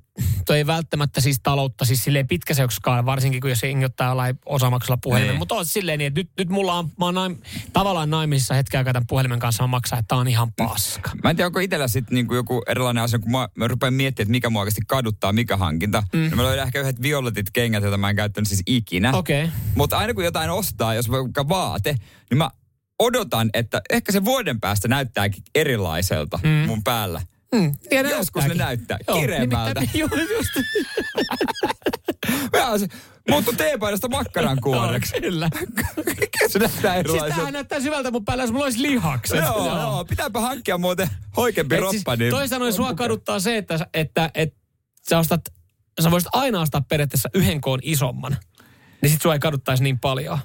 toi ei välttämättä siis taloutta siis silleen pitkäseukskaan, varsinkin kun jos se ingottaa jollain osamaksella puhelimen. Mutta on silleen niin, että nyt mulla on, mä oon tavallaan naimisissa hetken aikaa tämän puhelimen kanssa, mä maksaa, että tää on ihan paska. Mä en tiedä, onko itsellä sitten niinku joku erilainen asia, kun mä rupean miettimään, että mikä mua oikeasti kaduttaa, mikä hankinta. Mä löydän ehkä yhdet violetit kengät, joita mä en käyttänyt siis ikinä. Okay. Mutta aina kun jotain ostaa, jos vaikka vaate, niin mä odotan, että ehkä se vuoden päästä näyttääkin erilaiselta mun päällä. Joskus ne näyttää kireemmältä. Just. Muuttu teepaidasta makkaran kuoreksi. Kyllä. Se näyttää erilaiselta. Siis tämähän näyttää syvältä mun päällä, jos mulla olisi lihakset. Joo. Pitääpä hankkia muuten hoikempi roppa. Siis toisin sanoen sua kaduttaa se, että sä voisit aina ostaa periaatteessa yhden koon isomman. Niin sit sua ei kaduttaisi niin paljon.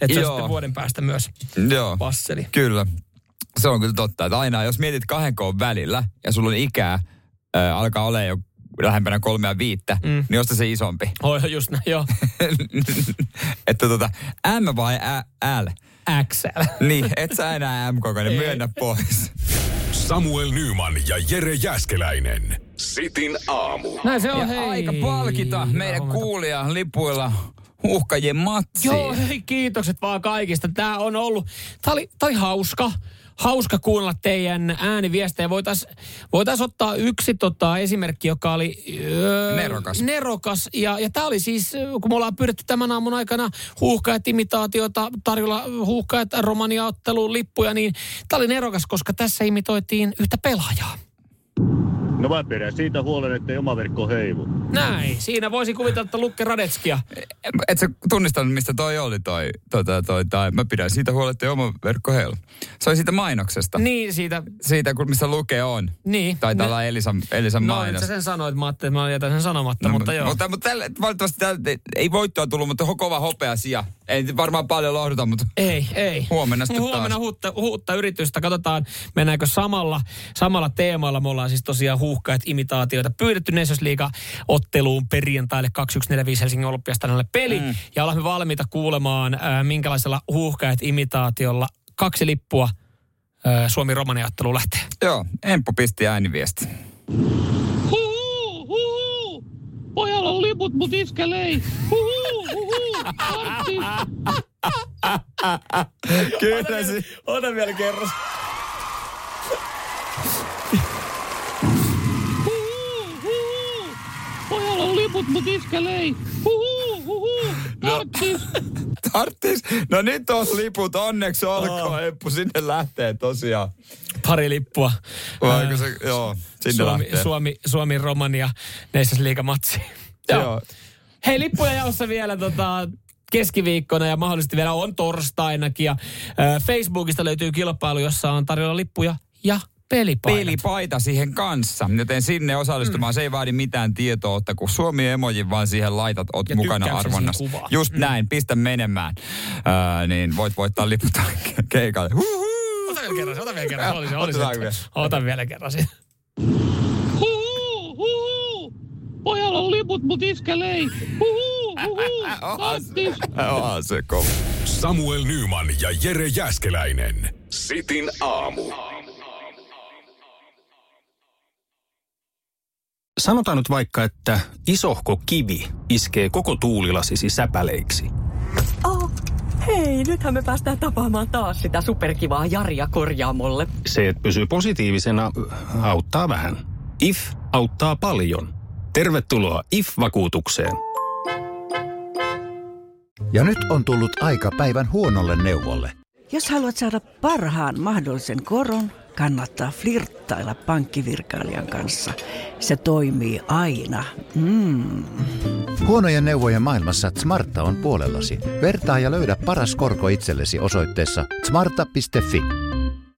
Että se on sitten vuoden päästä myös passeli. Kyllä. Se on kyllä totta, että aina jos mietit 2 koon välillä ja sulla on ikää, alkaa olemaan jo lähempänä 3 ja 5, niin osta se isompi. Oi, just näin, joo. Että M vai L? XL. Niin, et sä enää M-kokoinen, myönnä pois. Samuel Nyyman ja Jere Jääskeläinen. Sitin aamu. Näin se on, ja hei. Aika palkita meidän kuulia lipuilla. Uhkajien matsi. Joo, hei, kiitokset vaan kaikista. Tää on ollut, tää oli hauska kuunnella teidän ääniviestejä. Voitais ottaa yksi esimerkki, joka oli nerokas. Ja tää oli siis, kun me ollaan pyydetty tämän aamun aikana huuhkajat, imitaatioita, tarjolla huuhkajat, Romania-otteluun, lippuja, niin tää oli nerokas, koska tässä imitoitiin yhtä pelaajaa. No mä pidän siitä huolen, ettei oma verkko heivu. Näin, siinä voisi kuvitella, että Lukke Radetskia. Et sä tunnistanut, mistä toi oli toi. Mä pidän siitä huolen, ettei oma verkko heilu. Se oli siitä mainoksesta. Niin, siitä. Siitä, missä Luke on. Niin. Taitaa olla Elisan mainos. No, et sä sen sanoit, mä ajattelin, että mä jätän sen sanomatta, no, mutta joo. Mutta valitettavasti ei voittoa tullut, mutta kova hopea sija. Ei varmaan paljon lohduta, mutta ei. Huomenna sitten taas. Huomenna uutta yritystä. Katsotaan, mennäänkö samalla teemalla. Me ollaan siis tosiaan huuhkajat, imitaatioita pyydetty Nations League otteluun perjantaille 21.45 Helsingin Olympiastadionille peli. Ja olemme valmiita kuulemaan, minkälaisella huuhkajat, imitaatiolla 2 lippua Suomi-Romania otteluun lähtee. Joo, Emppu pisti ääniviesti. Huhu. Pojalla on liput, mut iskälle ei. Kyllä se. Ota vielä kerran. Pojalla on liput, mut iskälle ei. Tarttis. Tarttis. No nyt on liput, onneksi olkoon. Eppu, sinne lähtee tosiaan. Pari lippua. Vaikka se, joo, sinne lähtee. Suomi, Romania, Nations League -matsi. Joo. Hei, lippuja jaossa vielä keskiviikkona ja mahdollisesti vielä on torstainakin. Ja, Facebookista löytyy kilpailu, jossa on tarjolla lippuja ja pelipaita siihen kanssa, joten sinne osallistumaan. Se ei vaadi mitään tietoa, otta kun Suomi-emojin, vaan siihen laitat, oot ja mukana arvonnassa. Just näin, pistä menemään. Niin voit voittaa liput keikalle. Ota vielä kerran. Ota vielä kerran. Pojalla on liput, mut iskele ei. Se kova. Samuel Nyyman ja Jere Jääskeläinen. Sitin aamu. Sanotaan nyt vaikka, että isohko kivi iskee koko tuulilasisi säpäleiksi. Oh, hei, nythän me päästään tapaamaan taas sitä superkivaa Jaria korjaamolle. Se, että pysyy positiivisena, auttaa vähän. IF auttaa paljon. Tervetuloa IF-vakuutukseen. Ja nyt on tullut aika päivän huonolle neuvolle. Jos haluat saada parhaan mahdollisen koron, kannattaa flirttailla pankkivirkailijan kanssa. Se toimii aina. Huonojen neuvojen maailmassa Smarta on puolellasi. Vertaa ja löydä paras korko itsellesi osoitteessa smarta.fi.